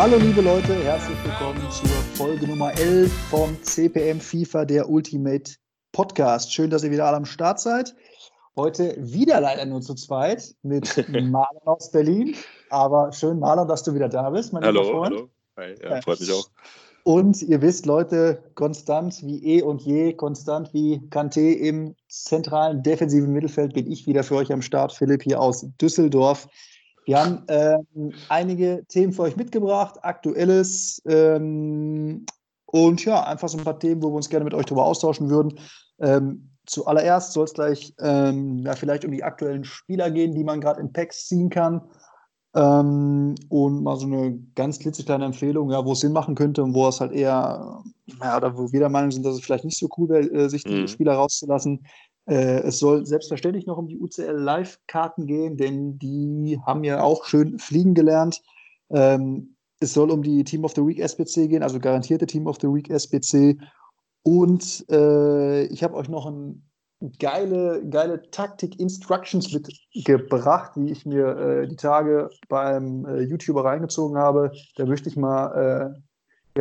Hallo liebe Leute, herzlich willkommen zur Folge Nummer 11 vom CPM-FIFA, der Ultimate Podcast. Schön, dass ihr wieder alle am Start seid. Heute wieder leider nur zu zweit mit Marlon aus Berlin. Aber schön, Marlon, dass du wieder da bist, mein lieber Freund. Hallo, hi, ja, freut mich auch. Und ihr wisst, Leute, konstant wie eh und je, konstant wie Kanté im zentralen defensiven Mittelfeld bin ich wieder für euch am Start. Philipp hier aus Düsseldorf. Wir haben einige Themen für euch mitgebracht, Aktuelles und ja, einfach so ein paar Themen, wo wir uns gerne mit euch darüber austauschen würden. Zuallererst soll es gleich vielleicht um die aktuellen Spieler gehen, die man gerade in Packs ziehen kann. Und mal so eine ganz klitzekleine Empfehlung, ja, wo es Sinn machen könnte und wo es halt eher, ja, oder wo wir der Meinung sind, dass es vielleicht nicht so cool wäre, sich die Spieler rauszulassen. Es soll selbstverständlich noch um die UCL-Live-Karten gehen, denn die haben ja auch schön fliegen gelernt. Es soll um die Team of the Week SBC gehen, also garantierte Team of the Week SBC. Und ich habe euch noch ein geile Taktik-Instructions mitgebracht, die ich mir die Tage beim YouTuber reingezogen habe. Da möchte ich mal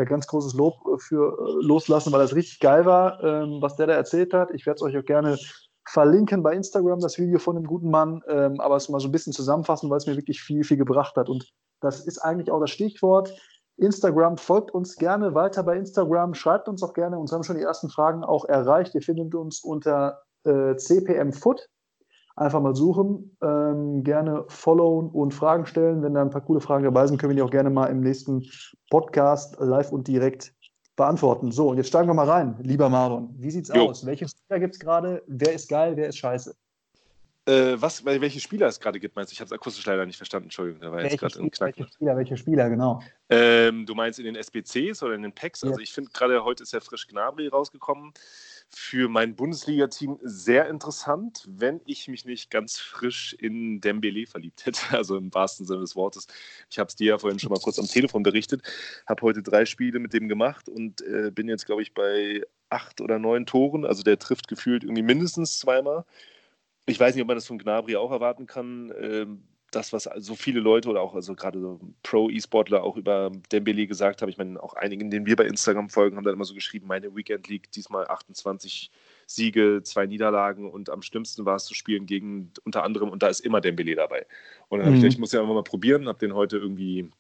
ganz großes Lob für loslassen, weil das richtig geil war, was der da erzählt hat. Ich werde es euch auch gerne verlinken bei Instagram, das Video von dem guten Mann, aber es mal so ein bisschen zusammenfassen, weil es mir wirklich viel, viel gebracht hat. Und das ist eigentlich auch das Stichwort. Instagram, folgt uns gerne weiter bei Instagram, schreibt uns auch gerne. Uns haben schon die ersten Fragen auch erreicht. Ihr findet uns unter CPMFoot. Einfach mal suchen, gerne followen und Fragen stellen. Wenn da ein paar coole Fragen dabei sind, können wir die auch gerne mal im nächsten Podcast live und direkt beantworten. So, und jetzt steigen wir mal rein, lieber Marlon. Wie sieht's aus? Welche Spieler gibt's gerade? Wer ist geil, wer ist scheiße? Welche Spieler es gerade gibt, meinst du? Ich habe es akustisch leider nicht verstanden, Entschuldigung. Da war jetzt gerade ein Knack. Welche Spieler, genau. Du meinst in den SBCs oder in den Packs? Ja. Also ich finde gerade, heute ist ja frisch Gnabry rausgekommen. Für mein Bundesliga-Team sehr interessant, wenn ich mich nicht ganz frisch in Dembélé verliebt hätte, also im wahrsten Sinne des Wortes. Ich habe es dir ja vorhin schon mal kurz am Telefon berichtet, habe heute 3 Spiele mit dem gemacht und bin jetzt, glaube ich, bei 8 oder 9 Toren, also der trifft gefühlt irgendwie mindestens zweimal. Ich weiß nicht, ob man das von Gnabry auch erwarten kann, das, was so viele Leute oder auch also gerade so Pro-E-Sportler auch über Dembélé gesagt haben, ich meine, auch einigen, denen wir bei Instagram folgen, haben dann immer so geschrieben, meine Weekend League, diesmal 28 Siege, 2 Niederlagen und am schlimmsten war es zu spielen gegen unter anderem, und da ist immer Dembélé dabei. Und dann habe ich gedacht, ich muss ja einfach mal probieren, habe den heute irgendwie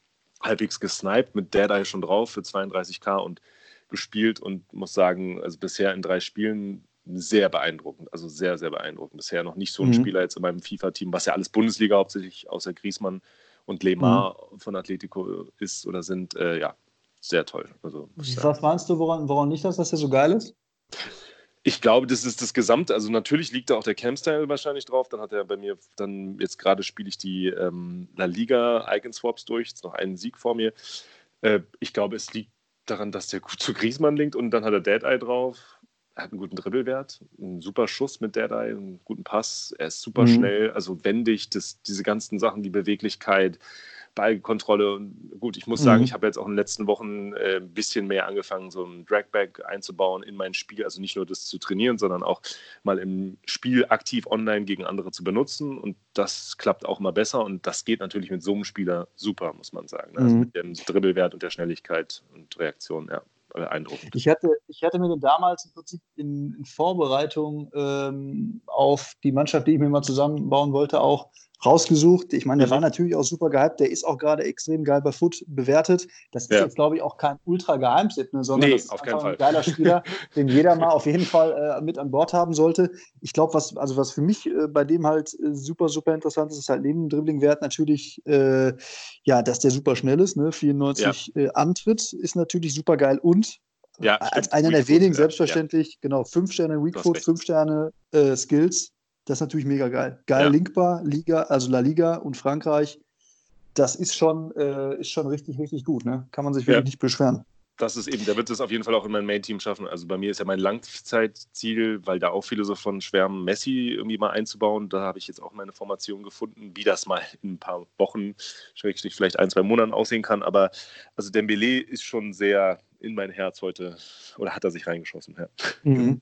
halbwegs gesniped, mit Dead Eye schon drauf für 32.000 und gespielt und muss sagen, also bisher in 3 Spielen sehr beeindruckend, also sehr, sehr beeindruckend. Bisher noch nicht so ein Spieler jetzt in meinem FIFA-Team, was ja alles Bundesliga hauptsächlich, außer Griezmann und Le Ma von Atletico ist oder sind. Ja, sehr toll. Also, was meinst du, woran liegt das, dass der so geil ist? Ich glaube, das ist das Gesamte. Also natürlich liegt da auch der Campstyle wahrscheinlich drauf. Dann hat er bei mir, dann jetzt gerade spiele ich die La Liga Icon-Swaps durch. Jetzt noch einen Sieg vor mir. Ich glaube, es liegt daran, dass der gut zu Griezmann linkt und dann hat er Dead Eye drauf. Er hat einen guten Dribbelwert, einen super Schuss mit Dead Eye, einen guten Pass. Er ist super schnell, also wendig, diese ganzen Sachen, die Beweglichkeit, Ballkontrolle. Gut, ich muss sagen, ich habe jetzt auch in den letzten Wochen ein bisschen mehr angefangen, so ein Dragback einzubauen in mein Spiel. Also nicht nur das zu trainieren, sondern auch mal im Spiel aktiv online gegen andere zu benutzen. Und das klappt auch immer besser. Und das geht natürlich mit so einem Spieler super, muss man sagen. Also mit dem Dribbelwert und der Schnelligkeit und Reaktion, ja. Ich hatte mir den damals im Prinzip in Vorbereitung auf die Mannschaft, die ich mir mal zusammenbauen wollte, auch rausgesucht. Ich meine, der war natürlich auch super gehypt. Der ist auch gerade extrem geil bei Foot bewertet. Das ist jetzt, glaube ich, auch kein Ultra-Geheimtipp, ne, sondern das ist auf einfach ein geiler Spieler, den jeder mal auf jeden Fall mit an Bord haben sollte. Ich glaube, was für mich bei dem halt super, super interessant ist, ist halt neben dem Dribbling-Wert natürlich, dass der super schnell ist. Ne? 94 Antritt ist natürlich super geil und als einer der wenigen selbstverständlich, genau, 5 Sterne Weakfoot, 5 Sterne Skills. Das ist natürlich mega geil. Linkbar, Liga, also La Liga und Frankreich, das ist schon richtig, richtig gut. Ne? Kann man sich wirklich nicht beschweren. Das ist eben, der wird es auf jeden Fall auch in meinem Main-Team schaffen. Also bei mir ist ja mein Langzeitziel, weil da auch viele so von schwärmen, Messi irgendwie mal einzubauen. Da habe ich jetzt auch meine Formation gefunden, wie das mal in ein paar Wochen, vielleicht 1, 2 Monaten aussehen kann. Aber also Dembélé ist schon sehr in mein Herz heute, oder hat er sich reingeschossen. Ja. Mhm.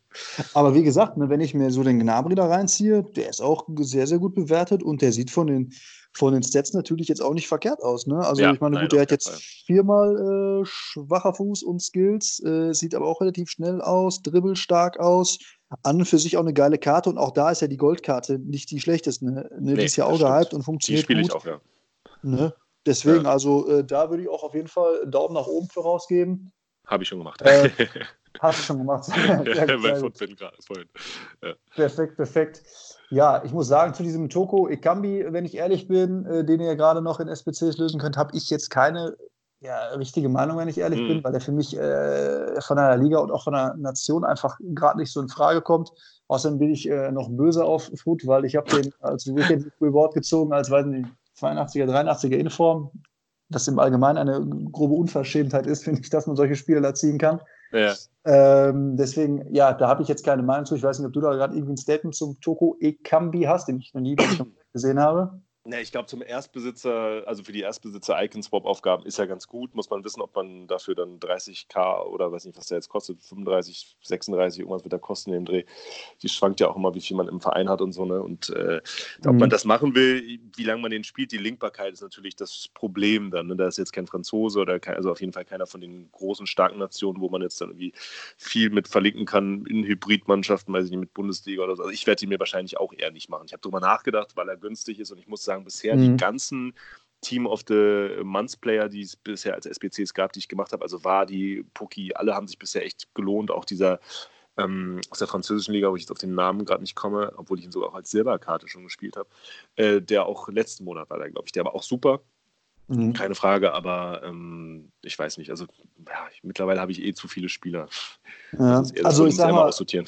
Aber wie gesagt, wenn ich mir so den Gnabry da reinziehe, der ist auch sehr, sehr gut bewertet und der sieht von den von den Stats natürlich jetzt auch nicht verkehrt aus. Ne? Also ja, ich meine, gut, er hat jetzt viermal schwacher Fuß und Skills, sieht aber auch relativ schnell aus, dribbelstark aus, an und für sich auch eine geile Karte, und auch da ist ja die Goldkarte nicht die schlechteste. Ne? Die ist ja auch gehypt und funktioniert gut. Die spiele ich auch, ja. Ne? Deswegen, ja. Also da würde ich auch auf jeden Fall einen Daumen nach oben vorausgeben. Habe ich schon gemacht. Hast du schon gemacht. Bei Futbin gerade vorhin. Perfekt. Ja, ich muss sagen, zu diesem Toko Ekambi, wenn ich ehrlich bin, den ihr gerade noch in SPCs lösen könnt, habe ich jetzt keine richtige Meinung, wenn ich ehrlich bin, weil der für mich von der Liga und auch von der Nation einfach gerade nicht so in Frage kommt. Außerdem bin ich noch böse auf Foot, weil ich habe den als Weekend Reward gezogen, als 82er, 83er Inform, das im Allgemeinen eine grobe Unverschämtheit ist, finde ich, dass man solche Spieler da ziehen kann. Ja. Deswegen, ja, da habe ich jetzt keine Meinung zu. Ich weiß nicht, ob du da gerade irgendwie ein Statement zum Toko Ekambi hast, den ich noch nie gesehen habe. Na, ich glaube, zum Erstbesitzer, also für die Erstbesitzer Icon-Swap-Aufgaben ist ja ganz gut. Muss man wissen, ob man dafür dann 30.000 oder weiß nicht, was der jetzt kostet, 35, 36, irgendwas wird der kosten im Dreh. Die schwankt ja auch immer, wie viel man im Verein hat und so, ne? Und ob man das machen will, wie lange man den spielt, die Linkbarkeit ist natürlich das Problem dann. Ne? Da ist jetzt kein Franzose oder also auf jeden Fall keiner von den großen, starken Nationen, wo man jetzt dann irgendwie viel mit verlinken kann in Hybridmannschaften, weiß ich nicht, mit Bundesliga oder so. Also ich werde die mir wahrscheinlich auch eher nicht machen. Ich habe drüber nachgedacht, weil er günstig ist, und ich muss sagen, bisher die ganzen Team of the Month Player, die es bisher als SBCs gab, die ich gemacht habe, also Wadi, Pucki, alle haben sich bisher echt gelohnt, auch dieser aus der französischen Liga, wo ich jetzt auf den Namen gerade nicht komme, obwohl ich ihn sogar auch als Silberkarte schon gespielt habe, der auch letzten Monat war, glaube ich, der war auch super. Keine Frage, aber ich weiß nicht, also ja, mittlerweile habe ich zu viele Spieler. Ja. Also ich sag mal, aussortieren.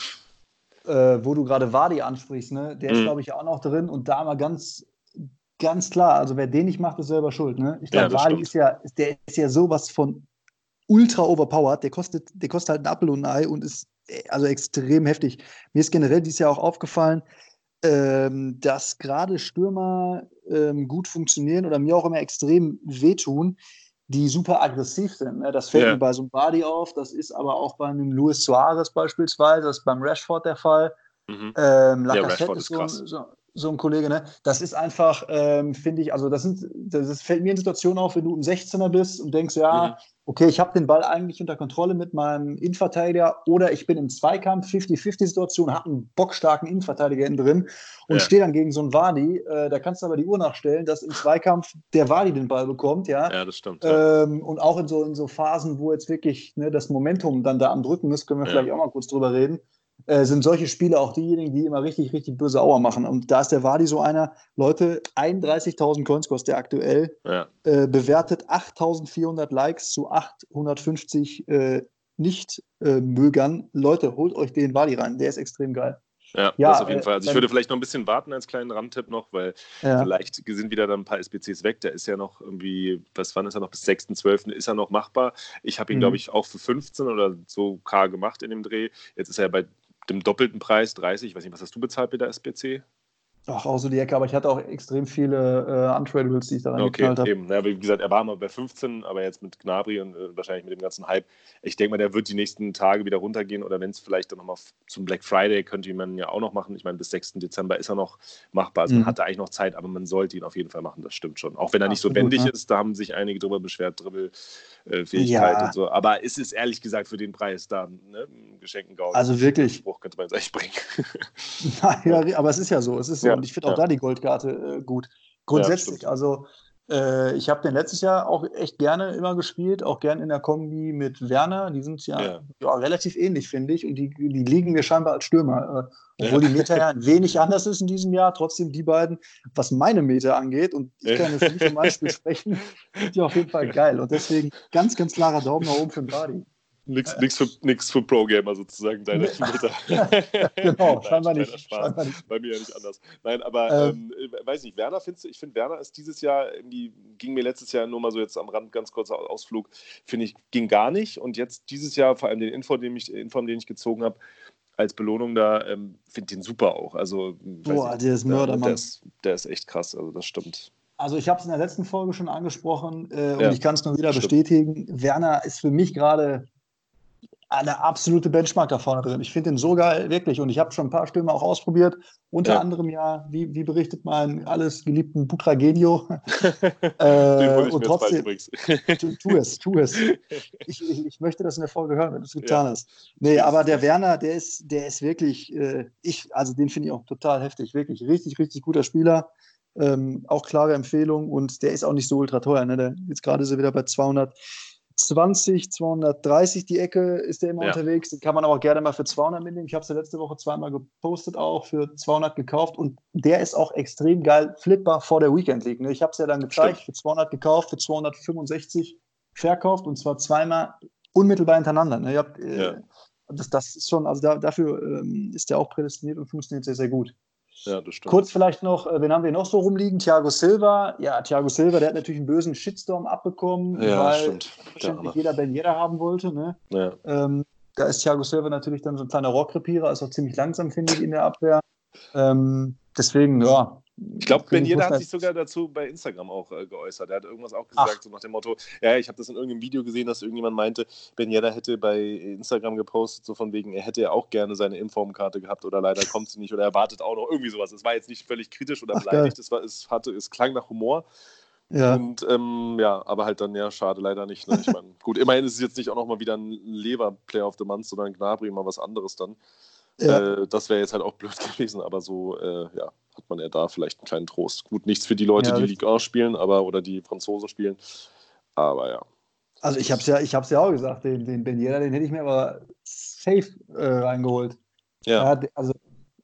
Wo du gerade Wadi ansprichst, ne? Der ist, glaube ich, auch noch drin, und da mal ganz klar, also wer den nicht macht, ist selber schuld. Ne? Ich glaube, Wadi ist ja sowas von ultra overpowered. Der kostet halt einen Appel und ein Ei und ist also extrem heftig. Mir ist generell dieses Jahr auch aufgefallen, dass gerade Stürmer gut funktionieren oder mir auch immer extrem wehtun, die super aggressiv sind. Ne? Das fällt mir bei so einem Wadi auf, das ist aber auch bei einem Luis Suarez beispielsweise, das ist beim Rashford der Fall. Rashford ist krass. So ein Kollege, ne? Das ist einfach, finde ich, also das fällt mir in Situationen auf, wenn du im 16er bist und denkst, okay, ich habe den Ball eigentlich unter Kontrolle mit meinem Innenverteidiger, oder ich bin im Zweikampf, 50-50-Situation, habe einen bockstarken Innenverteidiger innen drin und stehe dann gegen so einen Wadi. Da kannst du aber die Uhr nachstellen, dass im Zweikampf der Wadi den Ball bekommt, ja. Ja, das stimmt. Und auch in so Phasen, wo jetzt wirklich das Momentum dann da am Drücken ist, können wir vielleicht auch mal kurz drüber reden. Sind solche Spiele auch diejenigen, die immer richtig, richtig böse Auer machen. Und da ist der Wadi so einer. Leute, 31.000 Coins kostet der aktuell, bewertet, 8.400 Likes zu 850 Nicht-Mögern. Leute, holt euch den Wadi rein, der ist extrem geil. Ja, das auf jeden Fall. Also ich würde vielleicht noch ein bisschen warten als kleinen Randtipp noch, weil vielleicht sind wieder dann ein paar SBCs weg. Der ist ja noch irgendwie, wann ist er noch? Bis 6.12. ist er noch machbar. Ich habe ihn, glaube ich, auch für 15 oder so K gemacht in dem Dreh. Jetzt ist er ja bei dem doppelten Preis, 30. Ich weiß nicht, was hast du bezahlt mit der SBC? Ach, auch so die Ecke, aber ich hatte auch extrem viele Untradables, die ich da reingeknallt habe. Okay, eben. Ja, wie gesagt, er war mal bei 15, aber jetzt mit Gnabry und wahrscheinlich mit dem ganzen Hype, ich denke mal, der wird die nächsten Tage wieder runtergehen, oder wenn es vielleicht dann nochmal zum Black Friday, könnte man ja auch noch machen. Ich meine, bis 6. Dezember ist er noch machbar. Also man hatte eigentlich noch Zeit, aber man sollte ihn auf jeden Fall machen, das stimmt schon. Auch wenn er nicht so wendig ist, da haben sich einige drüber beschwert, Dribbelfähigkeit und so. Aber es ist ehrlich gesagt für den Preis da, ne? Geschenken-Gaul. Also wirklich. Könnte man jetzt eigentlich bringen. Naja, aber es ist ja so, Und ich finde auch da die Goldkarte gut. Grundsätzlich, ich habe den letztes Jahr auch echt gerne immer gespielt, auch gerne in der Kombi mit Werner. Die sind ja relativ ähnlich, finde ich. Und die liegen mir scheinbar als Stürmer. Obwohl die Meta ja ein wenig anders ist in diesem Jahr. Trotzdem die beiden, was meine Meta angeht, und ich kann jetzt nicht für mein Spiel sprechen, sind die auf jeden Fall geil. Und deswegen ganz, ganz klarer Daumen nach oben für den Body. Nix für Pro-Gamer sozusagen, deine Meta. Genau, scheinbar nicht. Bei mir ja nicht anders. Nein, aber weiß nicht, Werner findest du? Ich finde, Werner ist dieses Jahr, ging mir letztes Jahr nur mal so jetzt am Rand, ganz kurzer Ausflug, finde ich, ging gar nicht. Und jetzt dieses Jahr, vor allem den Inform, den ich gezogen habe, als Belohnung da, finde den super auch. Also, der ist Mörder, Mann. Der ist echt krass, also das stimmt. Also ich habe es in der letzten Folge schon angesprochen und ich kann es nur wieder bestätigen. Werner ist für mich gerade eine absolute Benchmark da vorne drin. Ich finde den so geil, wirklich. Und ich habe schon ein paar Stürmer auch ausprobiert. Unter anderem wie berichtet mein alles geliebten Butragenio. Den wollte ich und mir trotzdem, jetzt bald übrigens. Tu es. Ich möchte das in der Folge hören, wenn du es getan hast. Nee, aber der Werner, der ist wirklich, den finde ich auch total heftig. Wirklich richtig, richtig guter Spieler. Auch klare Empfehlung. Und der ist auch nicht so ultra teuer. Ne? Jetzt gerade ist er wieder bei 230 die Ecke ist der immer unterwegs. Den kann man auch gerne mal für 200 mitnehmen. Ich habe es ja letzte Woche zweimal gepostet, auch für 200 gekauft. Und der ist auch extrem geil flippbar vor der Weekend League. Ne? Ich habe es ja dann gezeigt, für 200 gekauft, für 265 verkauft und zwar zweimal unmittelbar hintereinander. Ne? Ihr habt, das ist schon, also dafür ist der auch prädestiniert und funktioniert sehr, sehr gut. Ja, das stimmt. Kurz vielleicht noch, wen haben wir noch so rumliegen? Thiago Silva. Ja, Thiago Silva, der hat natürlich einen bösen Shitstorm abbekommen, weil wahrscheinlich jeder Ben jeder haben wollte. Ne? Ja. Da ist Thiago Silva natürlich dann so ein kleiner Rohrkrepierer, ist auch ziemlich langsam, finde ich, in der Abwehr. Deswegen, ja. Ich glaube, Ben Yedder hat sich sogar dazu bei Instagram auch geäußert. Er hat irgendwas auch gesagt, so nach dem Motto, ja, ich habe das in irgendeinem Video gesehen, dass irgendjemand meinte, Ben Yedder hätte bei Instagram gepostet, so von wegen, er hätte ja auch gerne seine Informkarte gehabt oder leider kommt sie nicht oder er wartet auch noch irgendwie sowas. Es war jetzt nicht völlig kritisch oder beleidigt, es klang nach Humor. Ja. Und aber halt dann, schade, leider nicht. Ne? Ich meine, gut, immerhin ist es jetzt nicht auch nochmal wieder ein Lever-Player of the Month, sondern Gnabry, mal was anderes dann. Ja. Das wäre jetzt halt auch blöd gewesen, aber so, hat man ja da vielleicht einen kleinen Trost. Gut, nichts für die Leute, die Ligue 1 spielen, oder die Franzosen spielen, aber ja. Also ich hab's ja auch gesagt, den Ben Yedder, den hätte ich mir aber safe reingeholt. Ja.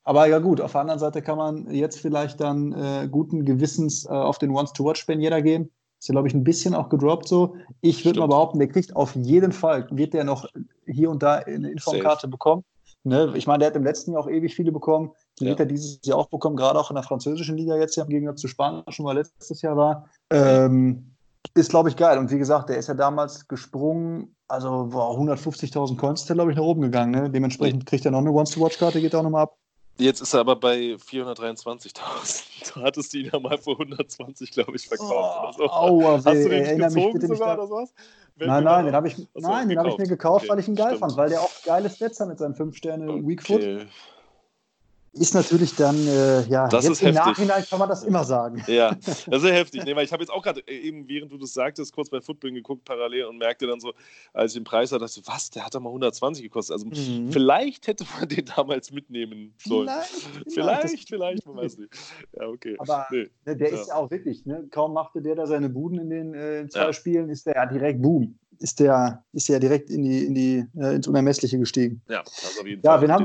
Aber ja gut, auf der anderen Seite kann man jetzt vielleicht dann guten Gewissens auf den Once-to-Watch Ben Yedder gehen. Ist ja, glaube ich, ein bisschen auch gedroppt so. Ich würde mal behaupten, der kriegt auf jeden Fall, wird der noch hier und da eine Informkarte bekommen. Ne, ich meine, der hat im letzten Jahr auch ewig viele bekommen. Die wird er dieses Jahr auch bekommen, gerade auch in der französischen Liga jetzt, im Gegensatz zu Spanien, schon mal letztes Jahr war. Ist, glaube ich, geil. Und wie gesagt, der ist ja damals gesprungen, also 150.000 Coins ist der, glaube ich, nach oben gegangen. Ne? Dementsprechend kriegt er noch eine Once-to-Watch-Karte, geht auch nochmal ab. Jetzt ist er aber bei 423.000. Du hattest ihn ja mal für 120, glaube ich, verkauft. Oh, aua, hast du den nicht gezogen sogar oder sowas? Nein, den habe ich mir gekauft, weil ich ihn geil fand, weil der auch geile Stats hat mit seinem 5-Sterne-Weakfoot. Ist natürlich dann, das jetzt ist im heftig. Nachhinein kann man das immer sagen. Ja, das ist heftig. Nee, weil ich habe jetzt auch gerade eben, während du das sagtest, kurz bei Futbin geguckt parallel und merkte dann so, als ich den Preis hatte, dachte ich, was, der hat da mal 120 gekostet. Also vielleicht hätte man den damals mitnehmen sollen. Vielleicht, man weiß nicht. Ja, okay. Aber der ist ja auch wirklich, ne? Kaum machte der da seine Buden in den zwei Spielen, ist der ja direkt boom. Ist ja direkt ins Unermessliche gestiegen. Ja, das auf jeden Fall. Ja,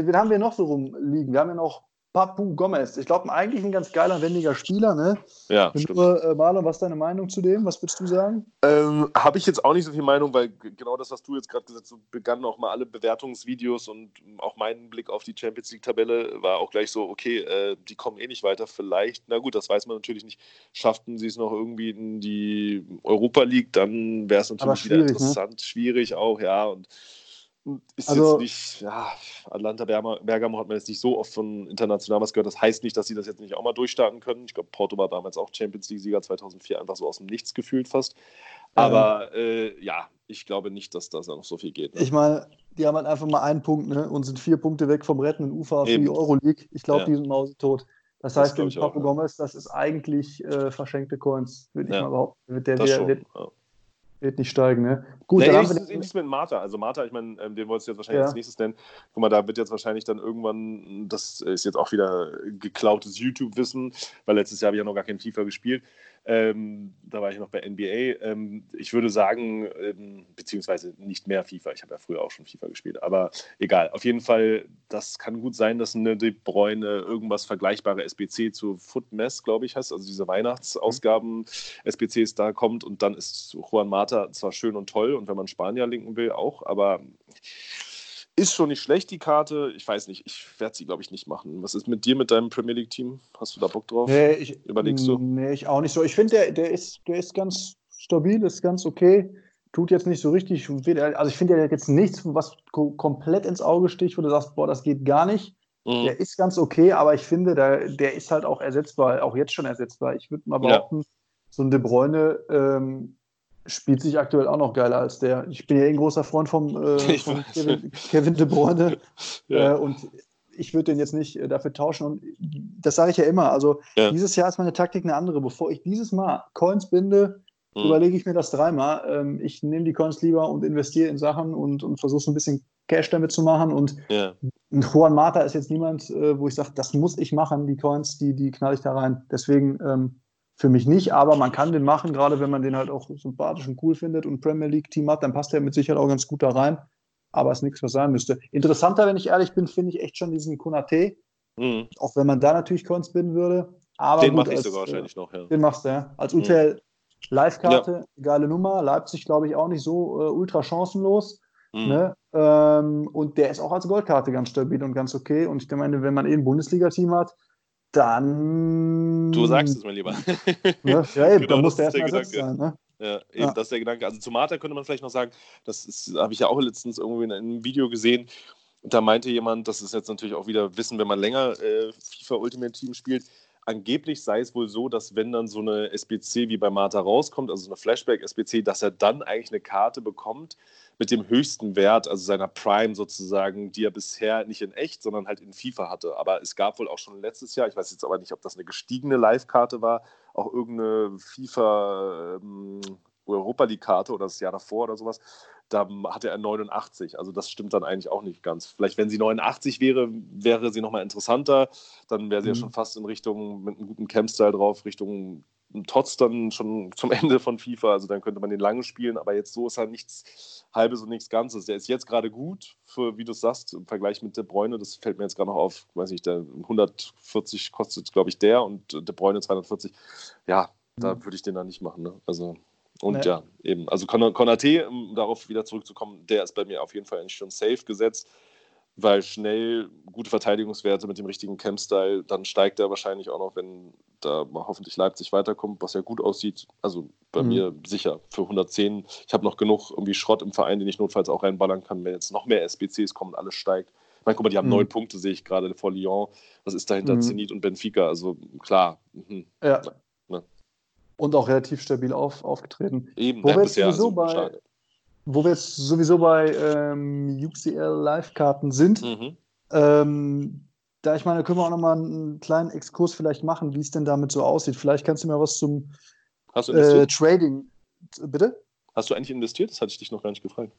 wen haben wir noch so rumliegen? Wir haben ja noch Papu Gomez. Ich glaube, eigentlich ein ganz geiler, wendiger Spieler. Ne? Ja, stimmt. Marlon, was ist deine Meinung zu dem? Was würdest du sagen? Habe ich jetzt auch nicht so viel Meinung, weil genau das, was du jetzt gerade gesagt hast, so begannen auch mal alle Bewertungsvideos und auch mein Blick auf die Champions-League-Tabelle war auch gleich so, okay, die kommen eh nicht weiter, vielleicht, na gut, das weiß man natürlich nicht, schafften sie es noch irgendwie in die Europa League, dann wäre es natürlich wieder interessant, ne? Schwierig auch, und ist also, jetzt nicht, Atlanta Bergamo hat man jetzt nicht so oft von international was gehört. Das heißt nicht, dass sie das jetzt nicht auch mal durchstarten können. Ich glaube, Porto war damals auch Champions League-Sieger 2004, einfach so aus dem Nichts gefühlt fast. Aber ich glaube nicht, dass das da noch so viel geht. Ne? Ich meine, die haben halt einfach mal einen Punkt, ne, und sind 4 Punkte weg vom rettenden Ufer für die Euroleague. Ich glaube, die sind mausetot. Das heißt, den Papu Gomez, das ist eigentlich verschenkte Coins, würde ich mal behaupten. Wird nicht steigen, ne? Gut, dann haben wir nichts mit Mata. Also Mata, ich meine, den wolltest du jetzt wahrscheinlich als nächstes nennen. Guck mal, da wird jetzt wahrscheinlich dann irgendwann, das ist jetzt auch wieder geklautes YouTube-Wissen, weil letztes Jahr habe ich ja noch gar kein FIFA gespielt. Da war ich noch bei NBA. Ich würde sagen, beziehungsweise nicht mehr FIFA. Ich habe ja früher auch schon FIFA gespielt. Aber egal, auf jeden Fall, das kann gut sein, dass eine De Bruyne irgendwas vergleichbare SBC zu Footmess, glaube ich, heißt. Also diese Weihnachtsausgaben SBCs da kommt und dann ist Juan Mata zwar schön und toll und wenn man Spanier linken will auch, aber ist schon nicht schlecht, die Karte. Ich weiß nicht, ich werde sie, glaube ich, nicht machen. Was ist mit dir, mit deinem Premier League-Team? Hast du da Bock drauf? Nee, überlegst du? Nee, ich auch nicht so. Ich finde, der ist ganz stabil, ist ganz okay. Tut jetzt nicht so richtig. Also ich finde, der hat jetzt nichts, was komplett ins Auge sticht, wo du sagst, boah, das geht gar nicht. Mhm. Der ist ganz okay, aber ich finde, der ist halt auch ersetzbar, auch jetzt schon ersetzbar. Ich würde mal behaupten, so ein De Bruyne spielt sich aktuell auch noch geiler als der. Ich bin ja ein großer Freund von Kevin De Bruyne ja. Und ich würde den jetzt nicht dafür tauschen. Und das sage ich ja immer. Also Dieses Jahr ist meine Taktik eine andere. Bevor ich dieses Mal Coins binde, überlege ich mir das dreimal. Ich nehme die Coins lieber und investiere in Sachen und versuche so ein bisschen Cash damit zu machen. Und Juan Mata ist jetzt niemand, wo ich sage, das muss ich machen. Die Coins, die knall ich da rein. Deswegen für mich nicht, aber man kann den machen, gerade wenn man den halt auch sympathisch und cool findet und Premier League-Team hat, dann passt der mit Sicherheit auch ganz gut da rein. Aber es ist nichts, was sein müsste. Interessanter, wenn ich ehrlich bin, finde ich echt schon diesen Konate. Mhm. Auch wenn man da natürlich Coins binden würde. Aber den mache ich sogar wahrscheinlich noch. Ja. Den machst du, ja. Als UCL-Live-Karte, geile Nummer. Leipzig, glaube ich, auch nicht so ultra chancenlos. Mhm. Ne? Und der ist auch als Goldkarte ganz stabil und ganz okay. Und ich meine, wenn man ein Bundesliga-Team hat, dann... Du sagst es mir lieber. Ja, hey, genau, dann muss der erstmal Gedanke sein. Ne? Ja, eben, Das ist der Gedanke. Also zu Mata könnte man vielleicht noch sagen, das habe ich ja auch letztens irgendwie in einem Video gesehen, und da meinte jemand, das ist jetzt natürlich auch wieder Wissen, wenn man länger FIFA Ultimate Team spielt, angeblich sei es wohl so, dass wenn dann so eine SBC wie bei Mata rauskommt, also so eine Flashback-SBC, dass er dann eigentlich eine Karte bekommt mit dem höchsten Wert, also seiner Prime sozusagen, die er bisher nicht in echt, sondern halt in FIFA hatte. Aber es gab wohl auch schon letztes Jahr, ich weiß jetzt aber nicht, ob das eine gestiegene Live-Karte war, auch irgendeine FIFA-Europa-League-Karte oder das Jahr davor oder sowas, da hatte er 89, also das stimmt dann eigentlich auch nicht ganz. Vielleicht, wenn sie 89 wäre, wäre sie nochmal interessanter, dann wäre sie ja schon fast in Richtung, mit einem guten Camp-Style drauf, Richtung Tots dann schon zum Ende von FIFA, also dann könnte man den lange spielen, aber jetzt so ist halt nichts Halbes und nichts Ganzes. Der ist jetzt gerade gut, für, wie du es sagst, im Vergleich mit De Bruyne, das fällt mir jetzt gerade noch auf, weiß nicht, der 140 kostet, glaube ich, der und De Bruyne 240, da würde ich den dann nicht machen, ne? Also... Und eben, also Konaté, um darauf wieder zurückzukommen, der ist bei mir auf jeden Fall schon safe gesetzt, weil schnell gute Verteidigungswerte mit dem richtigen Camp-Style, dann steigt er wahrscheinlich auch noch, wenn da mal hoffentlich Leipzig weiterkommt, was ja gut aussieht, also bei mir sicher für 110. Ich habe noch genug irgendwie Schrott im Verein, den ich notfalls auch reinballern kann, wenn jetzt noch mehr SBCs kommen, alles steigt. Ich meine, guck mal, die haben 9 Punkte, sehe ich gerade, vor Lyon, was ist dahinter, Zenit und Benfica, also klar. Ja. Und auch relativ stabil aufgetreten. Eben, wo wir jetzt sowieso bei UCL-Live-Karten sind, da ich meine, können wir auch nochmal einen kleinen Exkurs vielleicht machen, wie es denn damit so aussieht. Vielleicht kannst du mir was zum Trading... Bitte? Hast du eigentlich investiert? Das hatte ich dich noch gar nicht gefragt.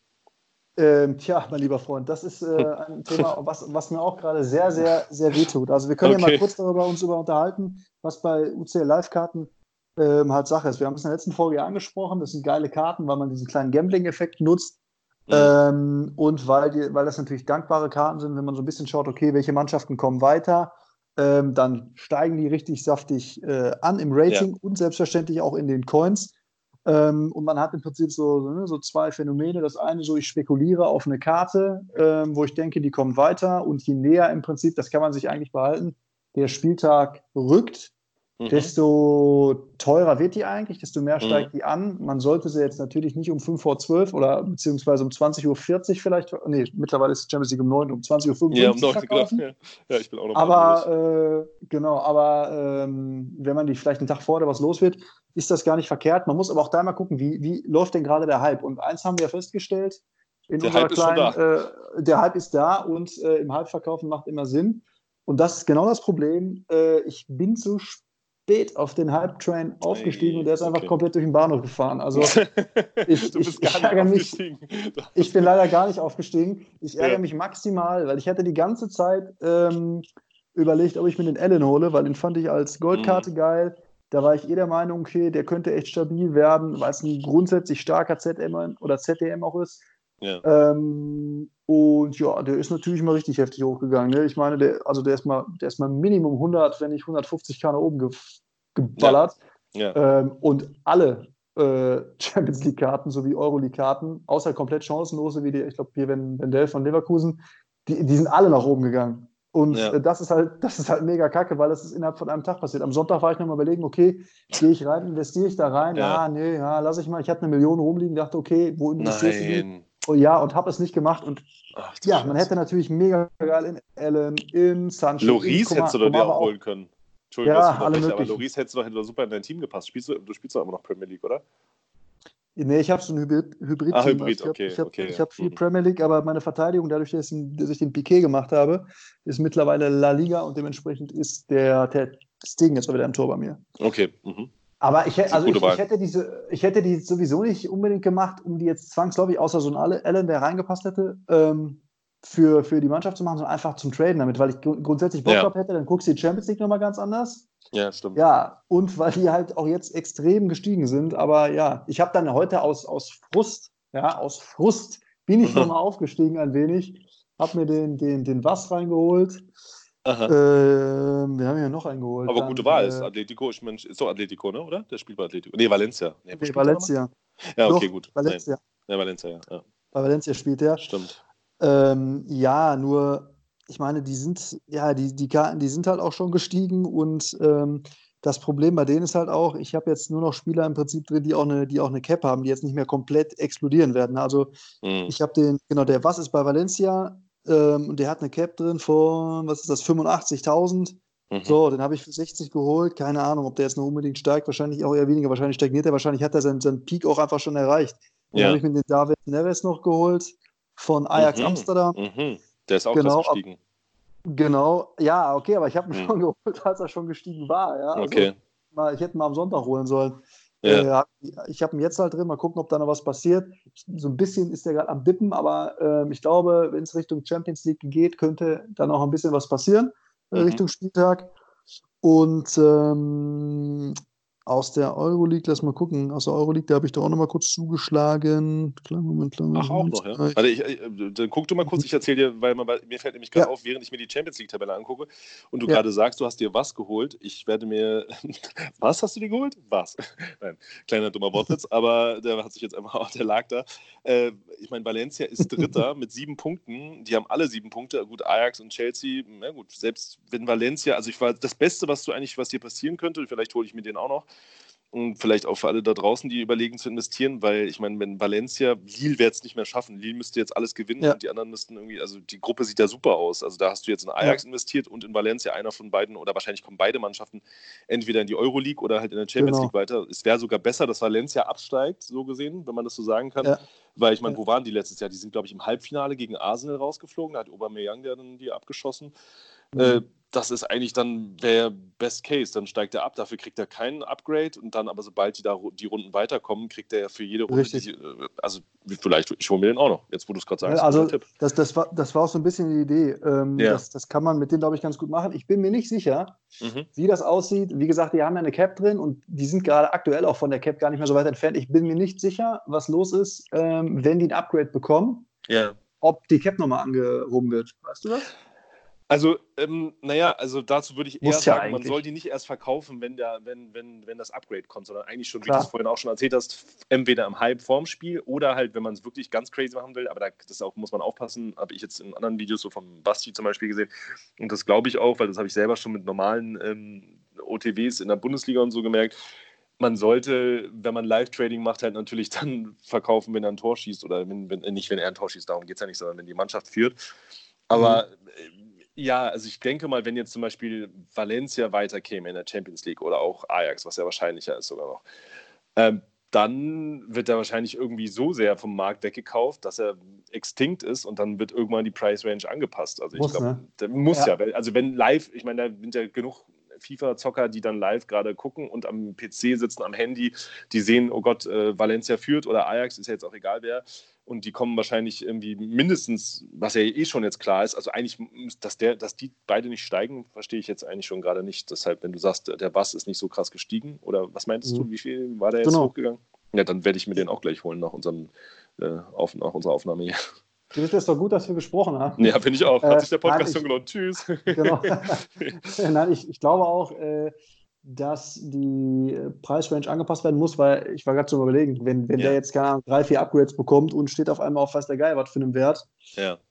Mein lieber Freund, das ist ein Thema, was mir auch gerade sehr, sehr, sehr wehtut. Also wir können ja mal kurz darüber unterhalten, was bei UCL-Live-Karten halt Sache ist. Wir haben es in der letzten Folge angesprochen, das sind geile Karten, weil man diesen kleinen Gambling-Effekt nutzt und weil das natürlich dankbare Karten sind, wenn man so ein bisschen schaut, okay, welche Mannschaften kommen weiter, dann steigen die richtig saftig an im Rating und selbstverständlich auch in den Coins und man hat im Prinzip so zwei Phänomene. Das eine so, ich spekuliere auf eine Karte, wo ich denke, die kommen weiter und je näher im Prinzip, das kann man sich eigentlich behalten, der Spieltag rückt, desto teurer wird die eigentlich, desto mehr steigt die an. Man sollte sie jetzt natürlich nicht um 5:12 oder beziehungsweise um 20:40 vielleicht, nee, mittlerweile ist die Champions League um 9 Uhr, um 20:55 Uhr verkaufen. Ja, ich bin auch noch Aber wenn man die vielleicht einen Tag vor oder was los wird, ist das gar nicht verkehrt. Man muss aber auch da mal gucken, wie läuft denn gerade der Hype? Und eins haben wir festgestellt, der Hype ist da und im Hype-Verkaufen macht immer Sinn. Und das ist genau das Problem. Ich bin so auf den Hype-Train aufgestiegen und der ist einfach komplett durch den Bahnhof gefahren. Also ich bin leider gar nicht aufgestiegen. Ich ärgere mich maximal, weil ich hatte die ganze Zeit überlegt, ob ich mir den Allen hole, weil den fand ich als Goldkarte geil. Da war ich der Meinung, okay, der könnte echt stabil werden, weil es ein grundsätzlich starker ZM oder ZDM auch ist. Ja. Und ja, der ist natürlich mal richtig heftig hochgegangen. Ne? Ich meine, der ist mal Minimum 100, wenn nicht 150 K nach oben geballert. Ja. Ja. Und alle Champions League-Karten sowie Euroleague-Karten, außer komplett chancenlose, wie die, ich glaube, hier Wendell von Leverkusen, die sind alle nach oben gegangen. Und das ist halt mega kacke, weil das ist innerhalb von einem Tag passiert. Am Sonntag war ich nochmal überlegen, okay, gehe ich rein, investiere ich da rein? Lass ich mal. Ich hatte 1 Million rumliegen, dachte, okay, wo investierst du die? Und habe es nicht gemacht. Und man hätte natürlich mega geil in Allen, in Sancho. Loris hättest du dir auch holen können. Entschuldigung, aber Loris hättest du doch super in dein Team gepasst. Du spielst doch immer noch Premier League, oder? Nee, ich habe so ein Hybrid-Team. Ah, Hybrid, also ich habe viel Premier League, aber meine Verteidigung, dadurch, dass ich den Piqué gemacht habe, ist mittlerweile La Liga und dementsprechend ist der Stegen jetzt wieder im Tor bei mir. Okay. Mhm. Aber ich hätte die sowieso nicht unbedingt gemacht, um die jetzt zwangsläufig, außer so ein Allen, der reingepasst hätte, für die Mannschaft zu machen, sondern einfach zum Traden damit, weil ich grundsätzlich Bock drauf hätte, dann guckst du die Champions League nochmal ganz anders. Ja, stimmt. Ja, und weil die halt auch jetzt extrem gestiegen sind, aber ja, ich habe dann heute aus Frust bin ich nochmal aufgestiegen ein wenig, habe mir den Bass reingeholt. Wir haben ja noch einen geholt. Aber dann, gute Wahl ist Atletico. Ich meine, ist doch Atletico, ne? Oder? Der spielt bei Atletico. Nee, Valencia. Nee, okay, Valencia. Ja, okay, doch, gut. Valencia. Ja, Valencia, ja. Bei Valencia spielt der. Stimmt. Ja, nur, ich meine, die sind, ja, die Karten, die sind halt auch schon gestiegen und das Problem bei denen ist halt auch, ich habe jetzt nur noch Spieler im Prinzip drin, die auch eine Cap haben, die jetzt nicht mehr komplett explodieren werden. Also ich habe der was ist bei Valencia und der hat eine Cap drin von, was ist das, 85.000. Mhm. So, den habe ich für 60 geholt. Keine Ahnung, ob der jetzt noch unbedingt steigt, wahrscheinlich auch eher weniger, wahrscheinlich stagniert er, wahrscheinlich hat er seinen Peak auch einfach schon erreicht. Dann habe ich mir den David Neves noch geholt von Ajax Amsterdam. Mhm. Der ist auch krass gestiegen. Genau, ja, okay, aber ich habe ihn schon geholt, als er schon gestiegen war. Ja? Also, okay. Ich hätte ihn mal am Sonntag holen sollen. Ja. Ich habe ihn jetzt halt drin, mal gucken, ob da noch was passiert. So ein bisschen ist der gerade am Dippen, aber ich glaube, wenn es Richtung Champions League geht, könnte dann auch ein bisschen was passieren, Richtung Spieltag. Und aus der Euroleague, lass mal gucken, aus der Euroleague, da habe ich da auch noch mal kurz zugeschlagen. Kleinen Moment. Ach, auch noch, ja. Warte, dann guck du mal kurz, ich erzähle dir, weil mir fällt nämlich gerade auf, während ich mir die Champions-League-Tabelle angucke und du gerade sagst, du hast dir was geholt, ich werde mir... Was hast du dir geholt? Was? Nein, kleiner dummer Wortwitz, aber der hat sich jetzt einfach auch, der lag da. Ich meine, Valencia ist Dritter mit 7 Punkten, die haben alle 7 Punkte, gut, Ajax und Chelsea, na gut, selbst wenn Valencia, also ich war das Beste, was dir passieren könnte, vielleicht hole ich mir den auch noch, und vielleicht auch für alle da draußen, die überlegen zu investieren, weil ich meine, wenn Valencia, Lille wird es nicht mehr schaffen. Lille müsste jetzt alles gewinnen und die anderen müssten irgendwie, also die Gruppe sieht ja super aus. Also da hast du jetzt in Ajax investiert und in Valencia, einer von beiden, oder wahrscheinlich kommen beide Mannschaften entweder in die Euroleague oder halt in der Champions League weiter. Es wäre sogar besser, dass Valencia absteigt, so gesehen, wenn man das so sagen kann. Ja. Weil ich meine, wo waren die letztes Jahr? Die sind, glaube ich, im Halbfinale gegen Arsenal rausgeflogen. Da hat Aubameyang dann die abgeschossen. Das ist eigentlich dann der Best Case, dann steigt er ab, dafür kriegt er keinen Upgrade und dann aber sobald die Runden weiterkommen, kriegt er ja für jede Runde, also vielleicht, ich hole mir den auch noch, jetzt wo du es gerade sagst. Also Tipp. Das war auch so ein bisschen die Idee, das kann man mit denen, glaube ich, ganz gut machen. Ich bin mir nicht sicher, wie das aussieht. Wie gesagt, die haben ja eine Cap drin und die sind gerade aktuell auch von der Cap gar nicht mehr so weit entfernt. Ich bin mir nicht sicher, was los ist, wenn die ein Upgrade bekommen, ob die Cap nochmal angehoben wird. Weißt du das? Also, dazu würde ich eher sagen, man soll die nicht erst verkaufen, wenn das Upgrade kommt, sondern eigentlich schon, wie du es vorhin auch schon erzählt hast, entweder im Hype vorm Spiel oder halt, wenn man es wirklich ganz crazy machen will, aber muss man aufpassen, habe ich jetzt in anderen Videos so vom Basti zum Beispiel gesehen und das glaube ich auch, weil das habe ich selber schon mit normalen OTWs in der Bundesliga und so gemerkt. Man sollte, wenn man Live-Trading macht, halt natürlich dann verkaufen, wenn er ein Tor schießt oder nicht, wenn er ein Tor schießt, darum geht es ja nicht, sondern wenn die Mannschaft führt. Aber ja, also ich denke mal, wenn jetzt zum Beispiel Valencia weiterkäme in der Champions League oder auch Ajax, was ja wahrscheinlicher ist sogar noch, dann wird er wahrscheinlich irgendwie so sehr vom Markt weggekauft, dass er extinkt ist und dann wird irgendwann die Price Range angepasst. Also ich glaube, der muss also wenn live, ich meine, da sind ja genug FIFA-Zocker, die dann live gerade gucken und am PC sitzen, am Handy, die sehen, oh Gott, Valencia führt oder Ajax, ist ja jetzt auch egal wer. Und die kommen wahrscheinlich irgendwie mindestens, was ja eh schon jetzt klar ist, also eigentlich, dass die beide nicht steigen, verstehe ich jetzt eigentlich schon gerade nicht. Deshalb, wenn du sagst, der Bass ist nicht so krass gestiegen, oder was meintest du, wie viel war der jetzt hochgegangen? Ja, dann werde ich mir den auch gleich holen nach unserer Aufnahme hier. Du bist jetzt doch gut, dass wir gesprochen haben. Ja, finde ich auch. Hat sich der Podcast schon gelohnt. Tschüss. Genau. Nein, ich glaube auch, dass die Preisrange angepasst werden muss, weil ich war gerade zum Überlegen, wenn der jetzt keine Ahnung, 3-4 Upgrades bekommt und steht auf einmal auf weiß der Geil was für einen Wert,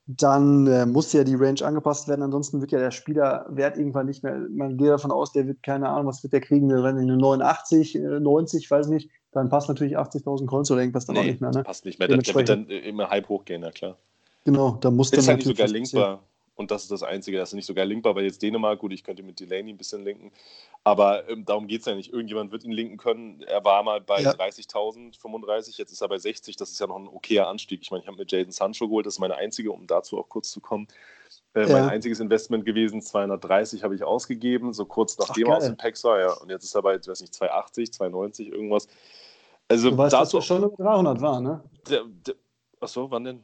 dann muss ja die Range angepasst werden, ansonsten wird ja der Spielerwert irgendwann nicht mehr, man geht davon aus, der wird, keine Ahnung, was wird der kriegen, wenn eine 89, 90, weiß nicht, dann passt natürlich 80.000 Coins oder irgendwas dann auch nicht mehr. Ne? Passt nicht mehr, der wird dann immer halb hochgehen, na klar. Genau, da muss dann ist natürlich... Ist ja nicht sogar linkbar. Und das ist das Einzige, das ist nicht so geil linkbar, weil jetzt Dänemark, gut, ich könnte mit Delaney ein bisschen linken, aber darum geht es ja nicht. Irgendjemand wird ihn linken können. Er war mal bei 30.000, 35, jetzt ist er bei 60. Das ist ja noch ein okayer Anstieg. Ich meine, ich habe mir Jadon Sancho geholt, das ist meine einzige, um dazu auch kurz zu kommen, mein einziges Investment gewesen, 230 habe ich ausgegeben, so kurz nachdem er aus dem PEX war. Ja. Und jetzt ist er bei, ich weiß nicht, 280, 290, irgendwas. Also du weißt, dazu, dass er schon um 300 war, ne? Achso, wann denn?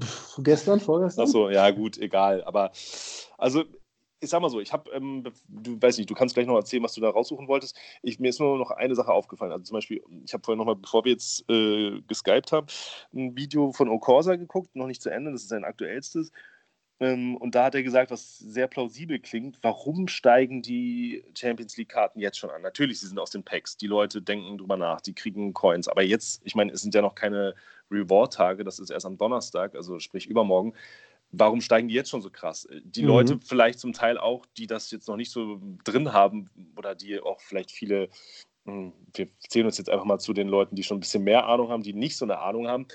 Pff, gestern, vorgestern? Achso, ja gut, egal. Aber, also, ich sag mal so, ich habe, du weißt nicht, du kannst gleich noch erzählen, was du da raussuchen wolltest. Mir ist nur noch eine Sache aufgefallen. Also zum Beispiel, ich habe vorhin nochmal, bevor wir jetzt geskypt haben, ein Video von Okorsa geguckt, noch nicht zu Ende, das ist sein aktuellstes. Und da hat er gesagt, was sehr plausibel klingt, warum steigen die Champions-League-Karten jetzt schon an? Natürlich, sie sind aus den Packs, die Leute denken drüber nach, die kriegen Coins, aber jetzt, ich meine, es sind ja noch keine Reward-Tage, das ist erst am Donnerstag, also sprich übermorgen, warum steigen die jetzt schon so krass? Die Leute vielleicht zum Teil auch, die das jetzt noch nicht so drin haben oder die auch vielleicht viele, wir zählen uns jetzt einfach mal zu den Leuten, die schon ein bisschen mehr Ahnung haben, die nicht so eine Ahnung haben,